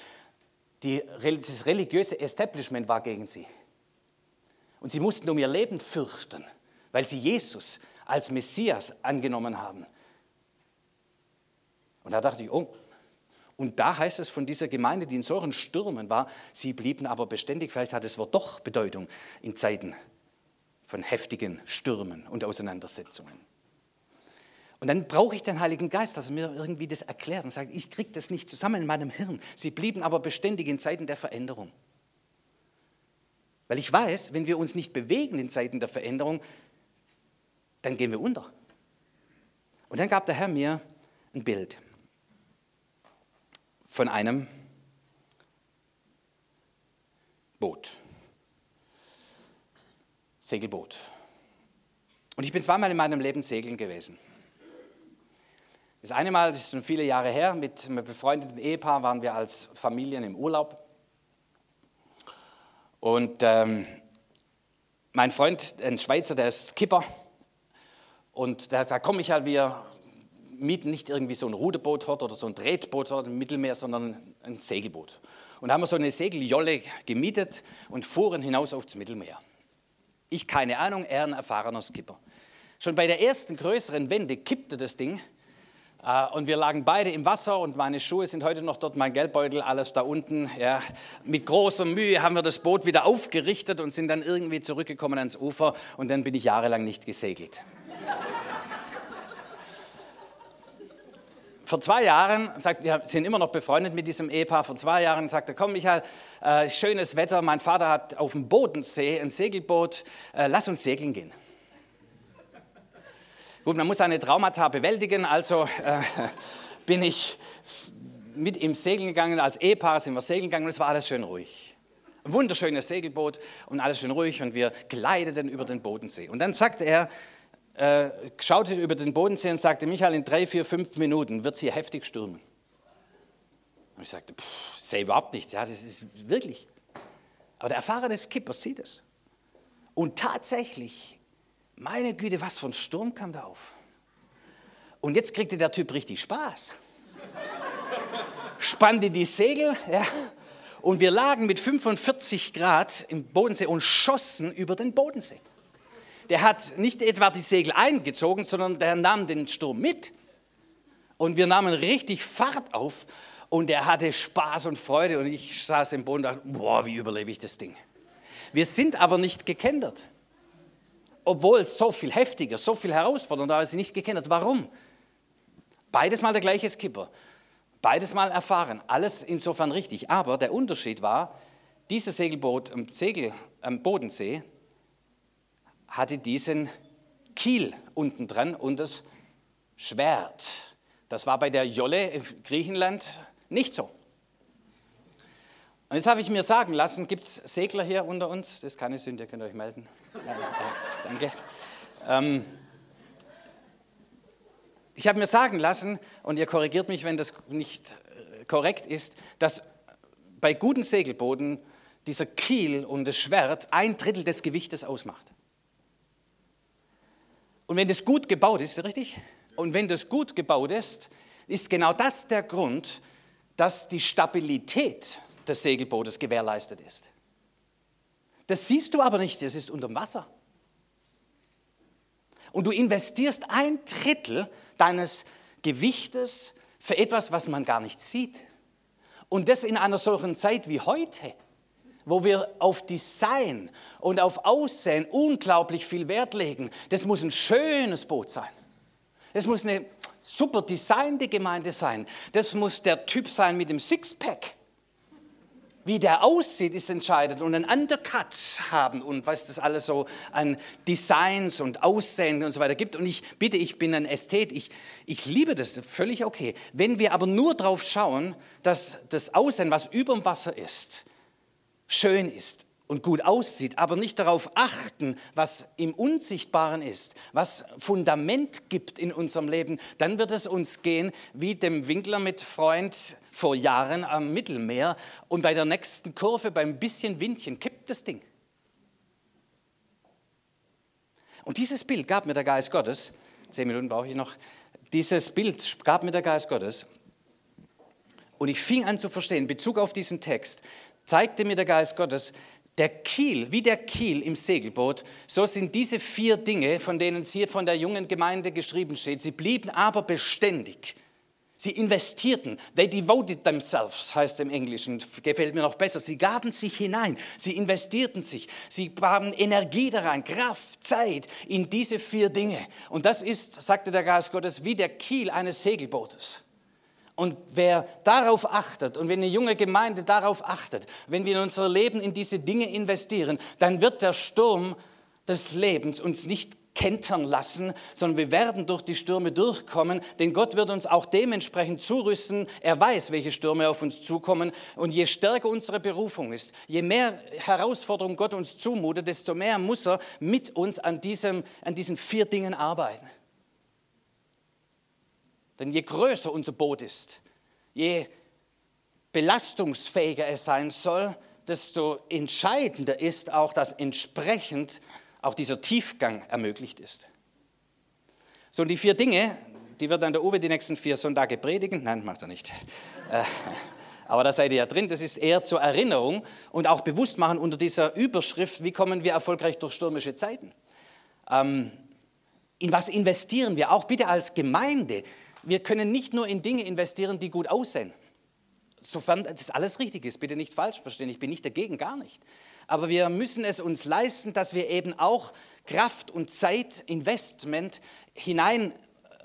Die, das religiöse Establishment war gegen sie. Und sie mussten um ihr Leben fürchten, weil sie Jesus als Messias angenommen haben. Und da dachte ich, oh, und da heißt es von dieser Gemeinde, die in solchen Stürmen war, sie blieben aber beständig. Vielleicht hat das Wort doch Bedeutung in Zeiten von heftigen Stürmen und Auseinandersetzungen. Und dann brauche ich den Heiligen Geist, dass er mir irgendwie das erklärt und sagt, ich kriege das nicht zusammen in meinem Hirn. Sie blieben aber beständig in Zeiten der Veränderung. Weil ich weiß, wenn wir uns nicht bewegen in Zeiten der Veränderung, dann gehen wir unter. Und dann gab der Herr mir ein Bild von einem Boot, Segelboot. Und ich bin zweimal in meinem Leben segeln gewesen. Das eine Mal, das ist schon viele Jahre her, mit einem befreundeten Ehepaar waren wir als Familien im Urlaub. Und ähm, mein Freund, ein Schweizer, der ist Skipper, und der hat gesagt, komm Michael, wir mieten nicht irgendwie so ein Ruderboot oder so ein Tretboot im Mittelmeer, sondern ein Segelboot. Und da haben wir so eine Segeljolle gemietet und fuhren hinaus aufs Mittelmeer. Ich, keine Ahnung, er ein erfahrener Skipper. Schon bei der ersten größeren Wende kippte das Ding äh, und wir lagen beide im Wasser und meine Schuhe sind heute noch dort, mein Geldbeutel, alles da unten. Ja. Mit großer Mühe haben wir das Boot wieder aufgerichtet und sind dann irgendwie zurückgekommen ans Ufer und dann bin ich jahrelang nicht gesegelt. Vor zwei Jahren, sagt, wir sind immer noch befreundet mit diesem Ehepaar, vor zwei Jahren sagte er, komm Michael, äh, schönes Wetter, mein Vater hat auf dem Bodensee ein Segelboot, äh, lass uns segeln gehen. Gut, man muss seine Traumata bewältigen, also äh, bin ich mit ihm segeln gegangen, als Ehepaar sind wir segeln gegangen und es war alles schön ruhig. Ein wunderschönes Segelboot und alles schön ruhig und wir gleiteten über den Bodensee. Und dann sagte er, Äh, schaute über den Bodensee und sagte, Michael, in drei, vier, fünf Minuten wird es hier heftig stürmen. Und ich sagte, pff, sehe überhaupt nichts. Ja, das ist wirklich. Aber der erfahrene Skipper sieht es. Und tatsächlich, meine Güte, was für ein Sturm kam da auf. Und jetzt kriegte der Typ richtig Spaß. Spannte die Segel, ja. Und wir lagen mit fünfundvierzig Grad im Bodensee und schossen über den Bodensee. Der hat nicht etwa die Segel eingezogen, sondern der nahm den Sturm mit. Und wir nahmen richtig Fahrt auf und er hatte Spaß und Freude. Und ich saß im Boden und dachte, boah, wie überlebe ich das Ding? Wir sind aber nicht gekentert. Obwohl es so viel heftiger, so viel herausfordernder war, ist sie nicht gekentert. Warum? Beides mal der gleiche Skipper. Beides mal erfahren. Alles insofern richtig. Aber der Unterschied war, dieses Segelboot am, Segel, am Bodensee hatte diesen Kiel unten dran und das Schwert. Das war bei der Jolle in Griechenland nicht so. Und jetzt habe ich mir sagen lassen, gibt es Segler hier unter uns? Das ist keine Sünde, könnt ihr euch melden. Nein, äh, danke. Ähm, ich habe mir sagen lassen, und ihr korrigiert mich, wenn das nicht korrekt ist, dass bei guten Segelbooten dieser Kiel und das Schwert ein Drittel des Gewichtes ausmacht. Und wenn das gut gebaut ist, richtig? Und wenn das gut gebaut ist, ist genau das der Grund, dass die Stabilität des Segelbootes gewährleistet ist. Das siehst du aber nicht, das ist unterm Wasser. Und du investierst ein Drittel deines Gewichtes für etwas, was man gar nicht sieht. Und das in einer solchen Zeit wie heute, wo wir auf Design und auf Aussehen unglaublich viel Wert legen. Das muss ein schönes Boot sein. Das muss eine super designte Gemeinde sein. Das muss der Typ sein mit dem Sixpack. Wie der aussieht, ist entscheidend. Und einen Undercut haben und was das alles so an Designs und Aussehen und so weiter gibt. Und ich bitte, ich bin ein Ästhet, ich, ich liebe das, völlig okay. Wenn wir aber nur drauf schauen, dass das Aussehen, was über dem Wasser ist, schön ist und gut aussieht, aber nicht darauf achten, was im Unsichtbaren ist, was Fundament gibt in unserem Leben, dann wird es uns gehen wie dem Winkler mit Freund vor Jahren am Mittelmeer, und bei der nächsten Kurve, beim bisschen Windchen, kippt das Ding. Und dieses Bild gab mir der Geist Gottes, zehn Minuten brauche ich noch, dieses Bild gab mir der Geist Gottes, und ich fing an zu verstehen, in Bezug auf diesen Text, zeigte mir der Geist Gottes, der Kiel, wie der Kiel im Segelboot, so sind diese vier Dinge, von denen es hier von der jungen Gemeinde geschrieben steht, sie blieben aber beständig. Sie investierten, they devoted themselves, heißt es im Englischen, gefällt mir noch besser. Sie gaben sich hinein, sie investierten sich, sie gaben Energie da rein, Kraft, Zeit in diese vier Dinge. Und das ist, sagte der Geist Gottes, wie der Kiel eines Segelbootes. Und wer darauf achtet und wenn eine junge Gemeinde darauf achtet, wenn wir in unser Leben in diese Dinge investieren, dann wird der Sturm des Lebens uns nicht kentern lassen, sondern wir werden durch die Stürme durchkommen, denn Gott wird uns auch dementsprechend zurüsten. Er weiß, welche Stürme auf uns zukommen, und je stärker unsere Berufung ist, je mehr Herausforderungen Gott uns zumutet, desto mehr muss er mit uns an, diesem, an diesen vier Dingen arbeiten. Denn je größer unser Boot ist, je belastungsfähiger es sein soll, desto entscheidender ist auch, dass entsprechend auch dieser Tiefgang ermöglicht ist. So, und die vier Dinge, die wird dann der Uwe die nächsten vier Sonntage predigen. Nein, macht er nicht. Aber da seid ihr ja drin, das ist eher zur Erinnerung und auch bewusst machen unter dieser Überschrift, wie kommen wir erfolgreich durch stürmische Zeiten. Ähm, in was investieren wir? Auch bitte als Gemeinde. Wir können nicht nur in Dinge investieren, die gut aussehen. Sofern das alles richtig ist, bitte nicht falsch verstehen, ich bin nicht dagegen, gar nicht. Aber wir müssen es uns leisten, dass wir eben auch Kraft und Zeit, Investment hinein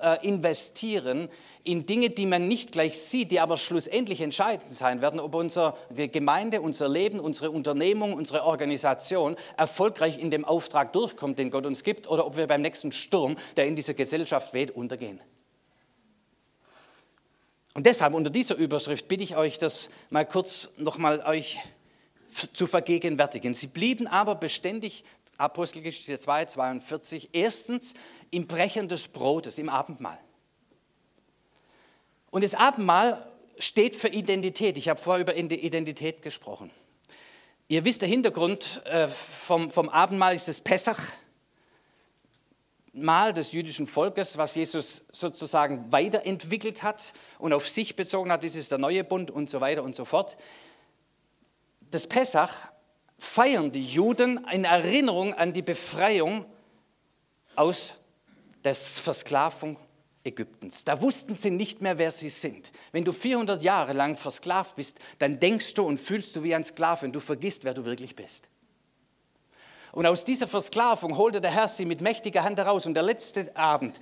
äh, investieren in Dinge, die man nicht gleich sieht, die aber schlussendlich entscheidend sein werden, ob unsere Gemeinde, unser Leben, unsere Unternehmung, unsere Organisation erfolgreich in dem Auftrag durchkommt, den Gott uns gibt, oder ob wir beim nächsten Sturm, der in dieser Gesellschaft weht, untergehen. Und deshalb unter dieser Überschrift bitte ich euch, das mal kurz nochmal euch zu vergegenwärtigen. Sie blieben aber beständig, Apostelgeschichte zwei, zweiundvierzig, erstens im Brechen des Brotes, im Abendmahl. Und das Abendmahl steht für Identität. Ich habe vorher über Identität gesprochen. Ihr wisst, der Hintergrund vom, vom Abendmahl ist das Pessach. Mal des jüdischen Volkes, was Jesus sozusagen weiterentwickelt hat und auf sich bezogen hat, das ist der neue Bund und so weiter und so fort. Das Pessach feiern die Juden in Erinnerung an die Befreiung aus der Versklavung Ägyptens. Da wussten sie nicht mehr, wer sie sind. Wenn du vierhundert Jahre lang versklavt bist, dann denkst du und fühlst du wie ein Sklave und du vergisst, wer du wirklich bist. Und aus dieser Versklavung holte der Herr sie mit mächtiger Hand heraus. Und der letzte Abend,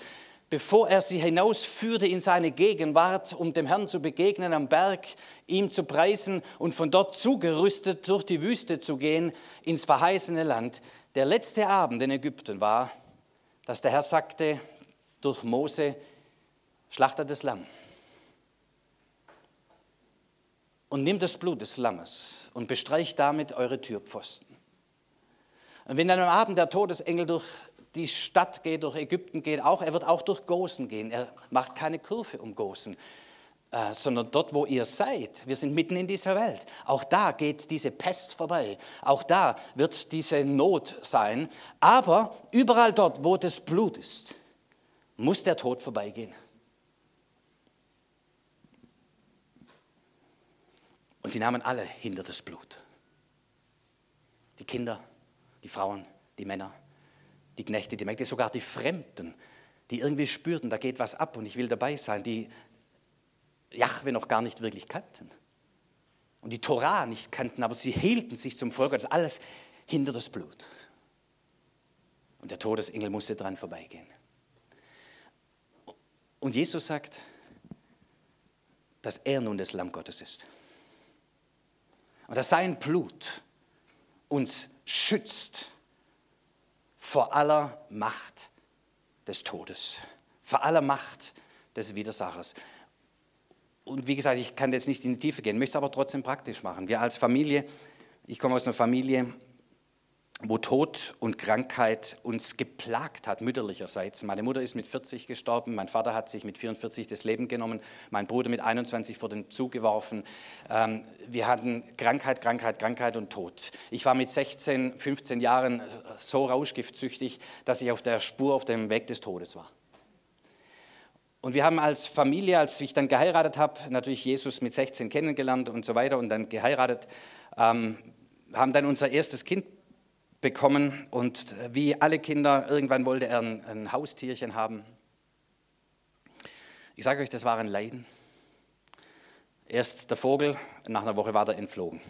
bevor er sie hinausführte in seine Gegenwart, um dem Herrn zu begegnen am Berg, ihm zu preisen und von dort zugerüstet durch die Wüste zu gehen ins verheißene Land, der letzte Abend in Ägypten war, dass der Herr sagte durch Mose, schlachtet das Lamm und nimmt das Blut des Lammes und bestreicht damit eure Türpfosten. Und wenn dann am Abend der Todesengel durch die Stadt geht, durch Ägypten geht, auch, er wird auch durch Gosen gehen. Er macht keine Kurve um Gosen, äh, sondern dort, wo ihr seid. Wir sind mitten in dieser Welt. Auch da geht diese Pest vorbei. Auch da wird diese Not sein. Aber überall dort, wo das Blut ist, muss der Tod vorbeigehen. Und sie nahmen alle hinter das Blut. Die Kinder, die Frauen, die Männer, die Knechte, die Mägde, sogar die Fremden, die irgendwie spürten, da geht was ab und ich will dabei sein, die Jachwe noch gar nicht wirklich kannten und die Tora nicht kannten, aber sie hielten sich zum Volk, das alles hinter das Blut. Und der Todesengel musste dran vorbeigehen. Und Jesus sagt, dass er nun das Lamm Gottes ist. Und dass sein Blut uns schützt vor aller Macht des Todes, vor aller Macht des Widersachers. Und wie gesagt, ich kann jetzt nicht in die Tiefe gehen, möchte es aber trotzdem praktisch machen. Wir als Familie, ich komme aus einer Familie, wo Tod und Krankheit uns geplagt hat, mütterlicherseits. Meine Mutter ist mit vierzig gestorben, mein Vater hat sich mit vierundvierzig das Leben genommen, mein Bruder mit einundzwanzig vor den Zug geworfen. Wir hatten Krankheit, Krankheit, Krankheit und Tod. Ich war mit sechzehn, fünfzehn Jahren so rauschgiftsüchtig, dass ich auf der Spur, auf dem Weg des Todes war. Und wir haben als Familie, als ich dann geheiratet habe, natürlich Jesus mit sechzehn kennengelernt und so weiter und dann geheiratet, haben dann unser erstes Kind bekommen und wie alle Kinder, irgendwann wollte er ein, ein Haustierchen haben. Ich sage euch, das war ein Leiden. Erst der Vogel, nach einer Woche war der entflogen.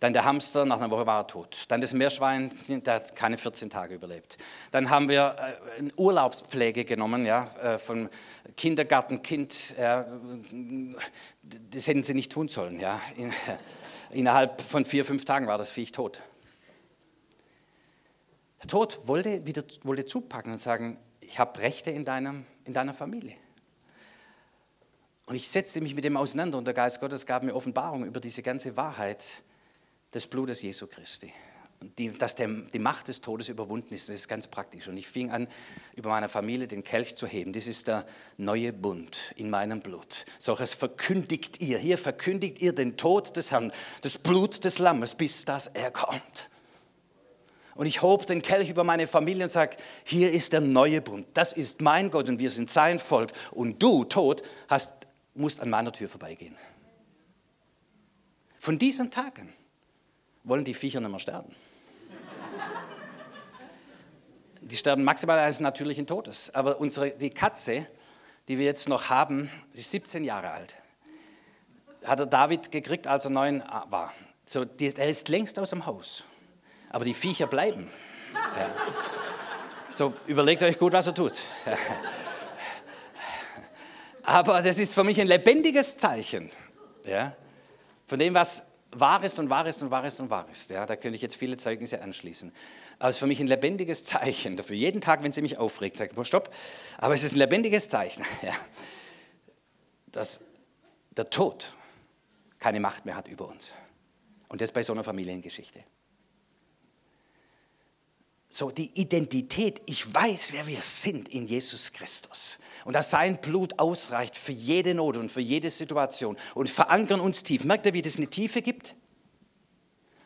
Dann der Hamster, nach einer Woche war er tot. Dann das Meerschwein, der hat keine vierzehn Tage überlebt. Dann haben wir eine Urlaubspflege genommen, ja, vom Kindergartenkind. Ja, das hätten sie nicht tun sollen. Ja. Innerhalb von vier, fünf Tagen war das Viech tot. Der Tod wollte wieder wollte zupacken und sagen, ich habe Rechte in, deinem, in deiner Familie. Und ich setzte mich mit dem auseinander und der Geist Gottes gab mir Offenbarung über diese ganze Wahrheit des Blutes Jesu Christi. Und die, dass der, die Macht des Todes überwunden ist, das ist ganz praktisch. Und ich fing an, über meine Familie den Kelch zu heben. Das ist der neue Bund in meinem Blut. Solches verkündigt ihr. Hier verkündigt ihr den Tod des Herrn, das Blut des Lammes, bis dass er kommt. Und ich hob den Kelch über meine Familie und sage, hier ist der neue Bund. Das ist mein Gott und wir sind sein Volk. Und du, Tod, hast, musst an meiner Tür vorbeigehen. Von diesem Tag an wollen die Viecher nicht mehr sterben. Die sterben maximal eines natürlichen Todes. Aber unsere, die Katze, die wir jetzt noch haben, ist siebzehn Jahre alt. Hat der David gekriegt, als er neun war. So, die, er ist längst aus dem Haus. Aber die Viecher bleiben. Ja. So, überlegt euch gut, was er tut. Aber das ist für mich ein lebendiges Zeichen. Ja. Von dem, was wahr ist und wahr ist und wahr ist und wahr ist. Ja, da könnte ich jetzt viele Zeugnisse anschließen. Aber es ist für mich ein lebendiges Zeichen. Dafür jeden Tag, wenn sie mich aufregt, sagt man, stopp. Aber es ist ein lebendiges Zeichen. Ja. Dass der Tod keine Macht mehr hat über uns. Und das bei so einer Familiengeschichte. So die Identität, ich weiß, wer wir sind in Jesus Christus. Und dass sein Blut ausreicht für jede Not und für jede Situation. Und verankern uns tief. Merkt ihr, wie das eine Tiefe gibt?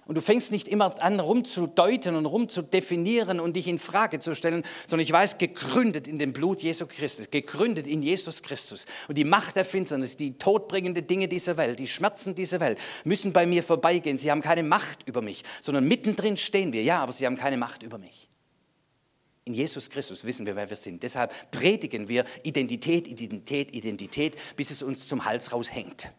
Und du fängst nicht immer an, rumzudeuten und rumzudefinieren und dich in Frage zu stellen, sondern ich weiß, gegründet in dem Blut Jesu Christi, gegründet in Jesus Christus. Und die Macht der Finsternis, die todbringenden Dinge dieser Welt, die Schmerzen dieser Welt, müssen bei mir vorbeigehen. Sie haben keine Macht über mich, sondern mittendrin stehen wir. Ja, aber sie haben keine Macht über mich. In Jesus Christus wissen wir, wer wir sind. Deshalb predigen wir Identität, Identität, Identität, bis es uns zum Hals raushängt.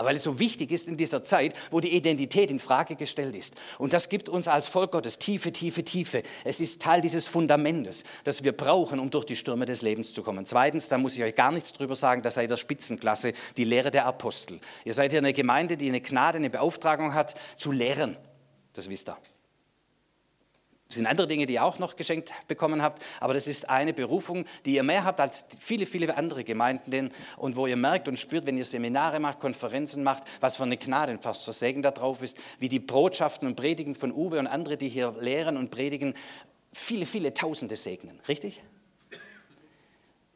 Aber weil es so wichtig ist in dieser Zeit, wo die Identität in Frage gestellt ist. Und das gibt uns als Volk Gottes tiefe, tiefe, tiefe. Es ist Teil dieses Fundamentes, das wir brauchen, um durch die Stürme des Lebens zu kommen. Zweitens, da muss ich euch gar nichts drüber sagen, das sei der Spitzenklasse, die Lehre der Apostel. Ihr seid hier eine Gemeinde, die eine Gnade, eine Beauftragung hat, zu lehren. Das wisst ihr. Das sind andere Dinge, die ihr auch noch geschenkt bekommen habt, aber das ist eine Berufung, die ihr mehr habt als viele, viele andere Gemeinden und wo ihr merkt und spürt, wenn ihr Seminare macht, Konferenzen macht, was für eine Gnade und fast Segen da drauf ist, wie die Botschaften und Predigen von Uwe und andere, die hier lehren und predigen, viele, viele Tausende segnen, richtig?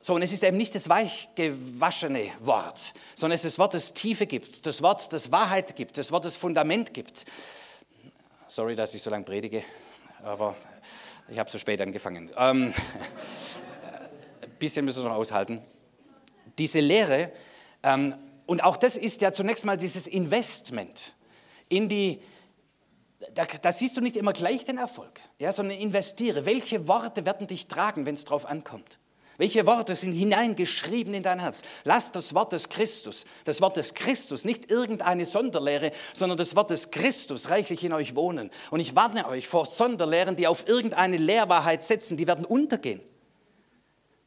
So, und es ist eben nicht das weichgewaschene Wort, sondern es ist das Wort, das Tiefe gibt, das Wort, das Wahrheit gibt, das Wort, das Fundament gibt. Sorry, dass ich so lange predige. Aber ich habe so spät angefangen. Ähm, ein bisschen müssen wir noch aushalten. Diese Lehre, ähm, und auch das ist ja zunächst mal dieses Investment in die, da, da siehst du nicht immer gleich den Erfolg, ja, sondern investiere. Welche Worte werden dich tragen, wenn es drauf ankommt? Welche Worte sind hineingeschrieben in dein Herz? Lass das Wort des Christus, das Wort des Christus, nicht irgendeine Sonderlehre, sondern das Wort des Christus reichlich in euch wohnen. Und ich warne euch vor Sonderlehren, die auf irgendeine Lehrwahrheit setzen, die werden untergehen.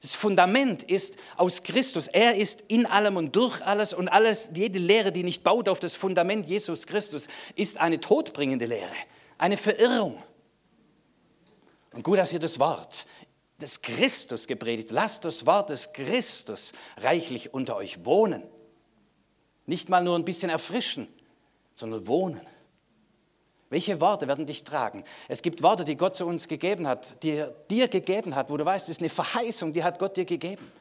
Das Fundament ist aus Christus. Er ist in allem und durch alles und alles, jede Lehre, die nicht baut auf das Fundament Jesus Christus, ist eine todbringende Lehre, eine Verirrung. Und gut, dass ihr das Wort des Christus gepredigt. Lasst das Wort des Christus reichlich unter euch wohnen. Nicht mal nur ein bisschen erfrischen, sondern wohnen. Welche Worte werden dich tragen? Es gibt Worte, die Gott zu uns gegeben hat, die er dir gegeben hat, wo du weißt, das ist eine Verheißung, die hat Gott dir gegeben.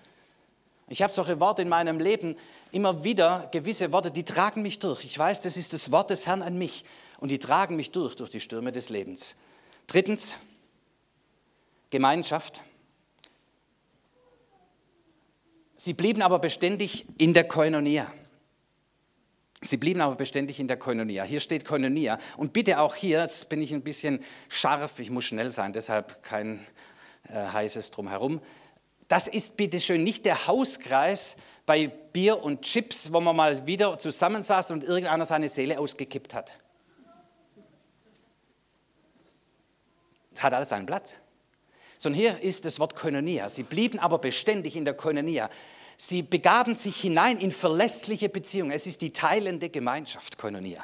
Ich habe solche Worte in meinem Leben immer wieder, gewisse Worte, die tragen mich durch. Ich weiß, das ist das Wort des Herrn an mich und die tragen mich durch, durch die Stürme des Lebens. Drittens, Gemeinschaft. Sie blieben aber beständig in der Koinonia. Sie blieben aber beständig in der Koinonia. Hier steht Koinonia. Und bitte auch hier, jetzt bin ich ein bisschen scharf, ich muss schnell sein, deshalb kein äh, heißes Drumherum. Das ist bitteschön nicht der Hauskreis bei Bier und Chips, wo man mal wieder zusammensaß und irgendeiner seine Seele ausgekippt hat. Das hat alles seinen Platz. Sondern hier ist das Wort Koinonia. Sie blieben aber beständig in der Koinonia. Sie begaben sich hinein in verlässliche Beziehungen. Es ist die teilende Gemeinschaft, Koinonia.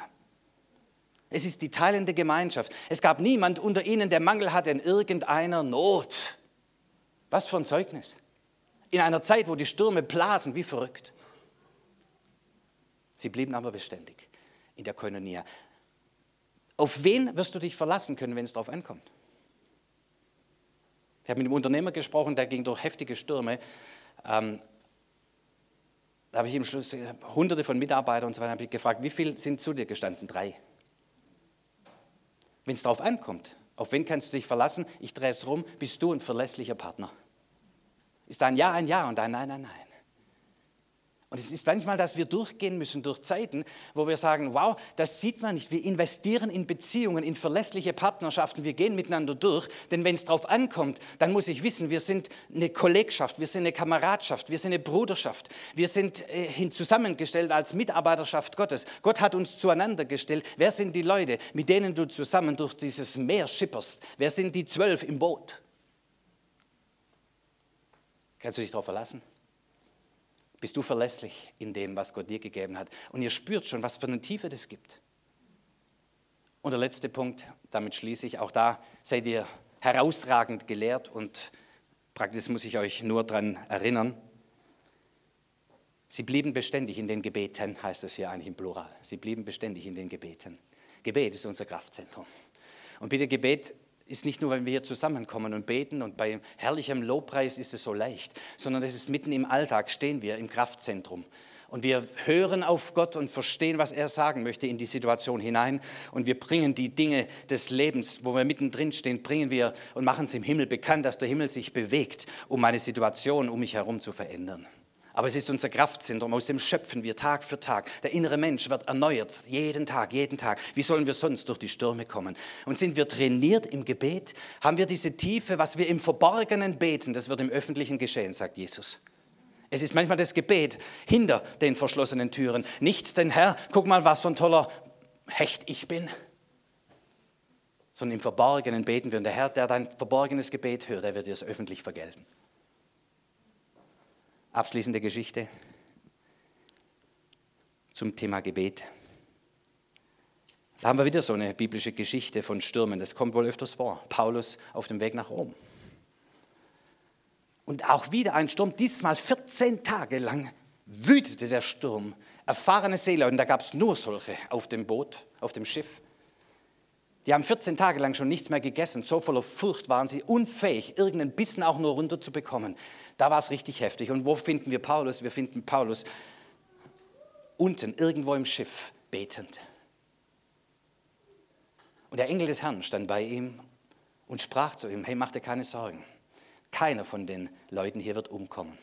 Es ist die teilende Gemeinschaft. Es gab niemand unter ihnen, der Mangel hatte in irgendeiner Not. Was für ein Zeugnis. In einer Zeit, wo die Stürme blasen, wie verrückt. Sie blieben aber beständig in der Koinonia. Auf wen wirst du dich verlassen können, wenn es darauf ankommt? Ich habe mit einem Unternehmer gesprochen, der ging durch heftige Stürme. Ähm, Da habe ich im Schluss hunderte von Mitarbeitern und so weiter, habe ich gefragt, wie viele sind zu dir gestanden? Drei. Wenn es darauf ankommt, auf wen kannst du dich verlassen? Ich drehe es rum, bist du ein verlässlicher Partner. Ist ein Ja ein Ja und ein Nein, nein, nein. Und es ist manchmal, dass wir durchgehen müssen durch Zeiten, wo wir sagen, wow, das sieht man nicht. Wir investieren in Beziehungen, in verlässliche Partnerschaften. Wir gehen miteinander durch, denn wenn es drauf ankommt, dann muss ich wissen, wir sind eine Kollegschaft, wir sind eine Kameradschaft, wir sind eine Bruderschaft. Wir sind äh, zusammengestellt als Mitarbeiterschaft Gottes. Gott hat uns zueinander gestellt. Wer sind die Leute, mit denen du zusammen durch dieses Meer schipperst? Wer sind die zwölf im Boot? Kannst du dich darauf verlassen? Bist du verlässlich in dem, was Gott dir gegeben hat? Und ihr spürt schon, was für eine Tiefe das gibt. Und der letzte Punkt, damit schließe ich, auch da seid ihr herausragend gelehrt und praktisch muss ich euch nur daran erinnern. Sie blieben beständig in den Gebeten, heißt es hier eigentlich im Plural. Sie blieben beständig in den Gebeten. Gebet ist unser Kraftzentrum. Und bitte, Gebet ist nicht nur, wenn wir hier zusammenkommen und beten und bei herrlichem Lobpreis ist es so leicht, sondern es ist mitten im Alltag, stehen wir im Kraftzentrum und wir hören auf Gott und verstehen, was er sagen möchte in die Situation hinein und wir bringen die Dinge des Lebens, wo wir mittendrin stehen, bringen wir und machen es im Himmel bekannt, dass der Himmel sich bewegt, um meine Situation um mich herum zu verändern. Aber es ist unser Kraftzentrum, aus dem schöpfen wir Tag für Tag. Der innere Mensch wird erneuert, jeden Tag, jeden Tag. Wie sollen wir sonst durch die Stürme kommen? Und sind wir trainiert im Gebet? Haben wir diese Tiefe, was wir im Verborgenen beten, das wird im Öffentlichen geschehen, sagt Jesus. Es ist manchmal das Gebet hinter den verschlossenen Türen. Nicht den Herr, guck mal, was für ein toller Hecht ich bin. Sondern im Verborgenen beten wir. Und der Herr, der dein verborgenes Gebet hört, der wird dir es öffentlich vergelten. Abschließende Geschichte zum Thema Gebet. Da haben wir wieder so eine biblische Geschichte von Stürmen. Das kommt wohl öfters vor. Paulus auf dem Weg nach Rom. Und auch wieder ein Sturm, diesmal vierzehn Tage lang wütete der Sturm. Erfahrene Seele, und da gab es nur solche auf dem Boot, auf dem Schiff. Die haben vierzehn Tage lang schon nichts mehr gegessen. So voller Furcht waren sie, unfähig, irgendeinen Bissen auch nur runterzubekommen. Da war es richtig heftig. Und wo finden wir Paulus? Wir finden Paulus unten, irgendwo im Schiff, betend. Und der Engel des Herrn stand bei ihm und sprach zu ihm, hey, mach dir keine Sorgen. Keiner von den Leuten hier wird umkommen.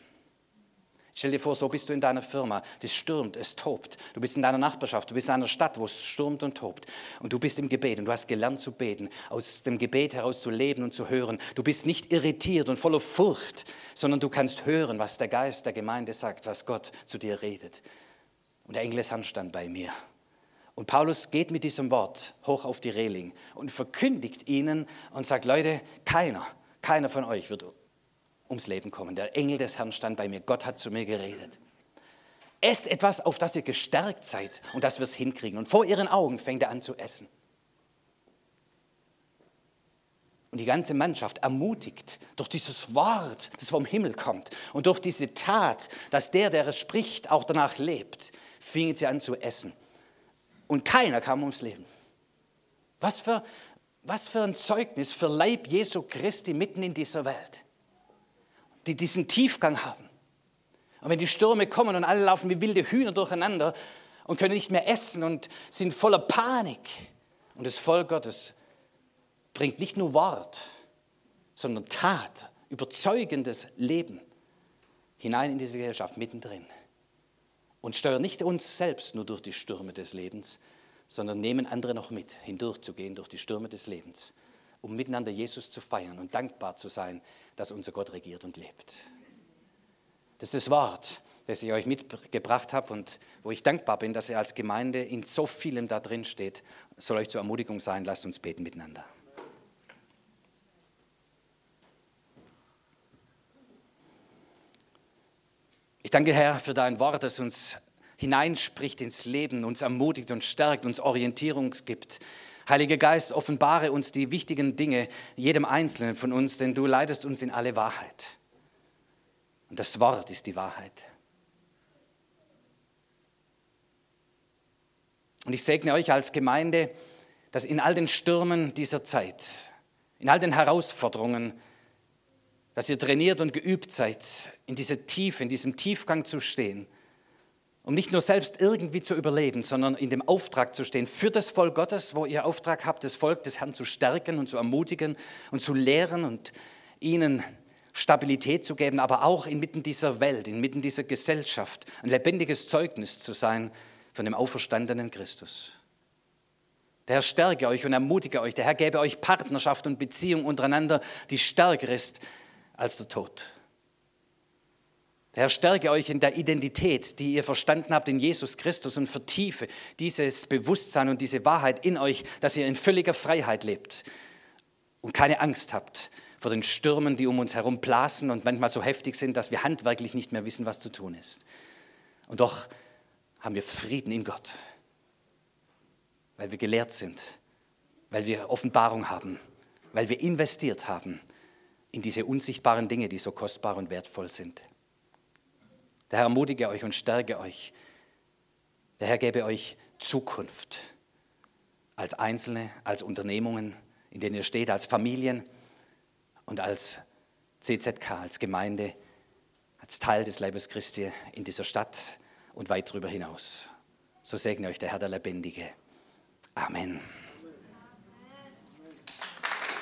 Stell dir vor, so bist du in deiner Firma, das stürmt, es tobt. Du bist in deiner Nachbarschaft, du bist in einer Stadt, wo es stürmt und tobt. Und du bist im Gebet und du hast gelernt zu beten, aus dem Gebet heraus zu leben und zu hören. Du bist nicht irritiert und voller Furcht, sondern du kannst hören, was der Geist der Gemeinde sagt, was Gott zu dir redet. Und der Engel des Herrn stand bei mir. Und Paulus geht mit diesem Wort hoch auf die Reling und verkündigt ihnen und sagt, Leute, keiner, keiner von euch wird ums Leben kommen. Der Engel des Herrn stand bei mir. Gott hat zu mir geredet. Esst etwas, auf das ihr gestärkt seid und dass wir es hinkriegen. Und vor ihren Augen fängt er an zu essen. Und die ganze Mannschaft ermutigt durch dieses Wort, das vom Himmel kommt und durch diese Tat, dass der, der es spricht, auch danach lebt, fingen sie an zu essen. Und keiner kam ums Leben. Was für, was für ein Zeugnis für Leib Jesu Christi mitten in dieser Welt, die diesen Tiefgang haben. Und wenn die Stürme kommen und alle laufen wie wilde Hühner durcheinander und können nicht mehr essen und sind voller Panik. Und das Volk Gottes bringt nicht nur Wort, sondern Tat, überzeugendes Leben hinein in diese Gesellschaft mittendrin. Und steuern nicht uns selbst nur durch die Stürme des Lebens, sondern nehmen andere noch mit, hindurchzugehen durch die Stürme des Lebens, um miteinander Jesus zu feiern und dankbar zu sein, dass unser Gott regiert und lebt. Das ist das Wort, das ich euch mitgebracht habe und wo ich dankbar bin, dass ihr als Gemeinde in so vielem da drin steht. Das soll euch zur Ermutigung sein, lasst uns beten miteinander. Ich danke, Herr, für dein Wort, das uns hineinspricht ins Leben, uns ermutigt und stärkt, uns Orientierung gibt. Heiliger Geist, offenbare uns die wichtigen Dinge, jedem Einzelnen von uns, denn du leitest uns in alle Wahrheit. Und das Wort ist die Wahrheit. Und ich segne euch als Gemeinde, dass in all den Stürmen dieser Zeit, in all den Herausforderungen, dass ihr trainiert und geübt seid, in dieser Tiefe, in diesem Tiefgang zu stehen, um nicht nur selbst irgendwie zu überleben, sondern in dem Auftrag zu stehen für das Volk Gottes, wo ihr Auftrag habt, das Volk des Herrn zu stärken und zu ermutigen und zu lehren und ihnen Stabilität zu geben, aber auch inmitten dieser Welt, inmitten dieser Gesellschaft ein lebendiges Zeugnis zu sein von dem auferstandenen Christus. Der Herr stärke euch und ermutige euch. Der Herr gebe euch Partnerschaft und Beziehung untereinander, die stärker ist als der Tod. Der Herr stärke euch in der Identität, die ihr verstanden habt in Jesus Christus und vertiefe dieses Bewusstsein und diese Wahrheit in euch, dass ihr in völliger Freiheit lebt und keine Angst habt vor den Stürmen, die um uns herum blasen und manchmal so heftig sind, dass wir handwerklich nicht mehr wissen, was zu tun ist. Und doch haben wir Frieden in Gott, weil wir gelehrt sind, weil wir Offenbarung haben, weil wir investiert haben in diese unsichtbaren Dinge, die so kostbar und wertvoll sind. Der Herr ermutige euch und stärke euch. Der Herr gebe euch Zukunft als Einzelne, als Unternehmungen, in denen ihr steht, als Familien und als C Z K, als Gemeinde, als Teil des Leibes Christi in dieser Stadt und weit darüber hinaus. So segne euch der Herr der Lebendige. Amen.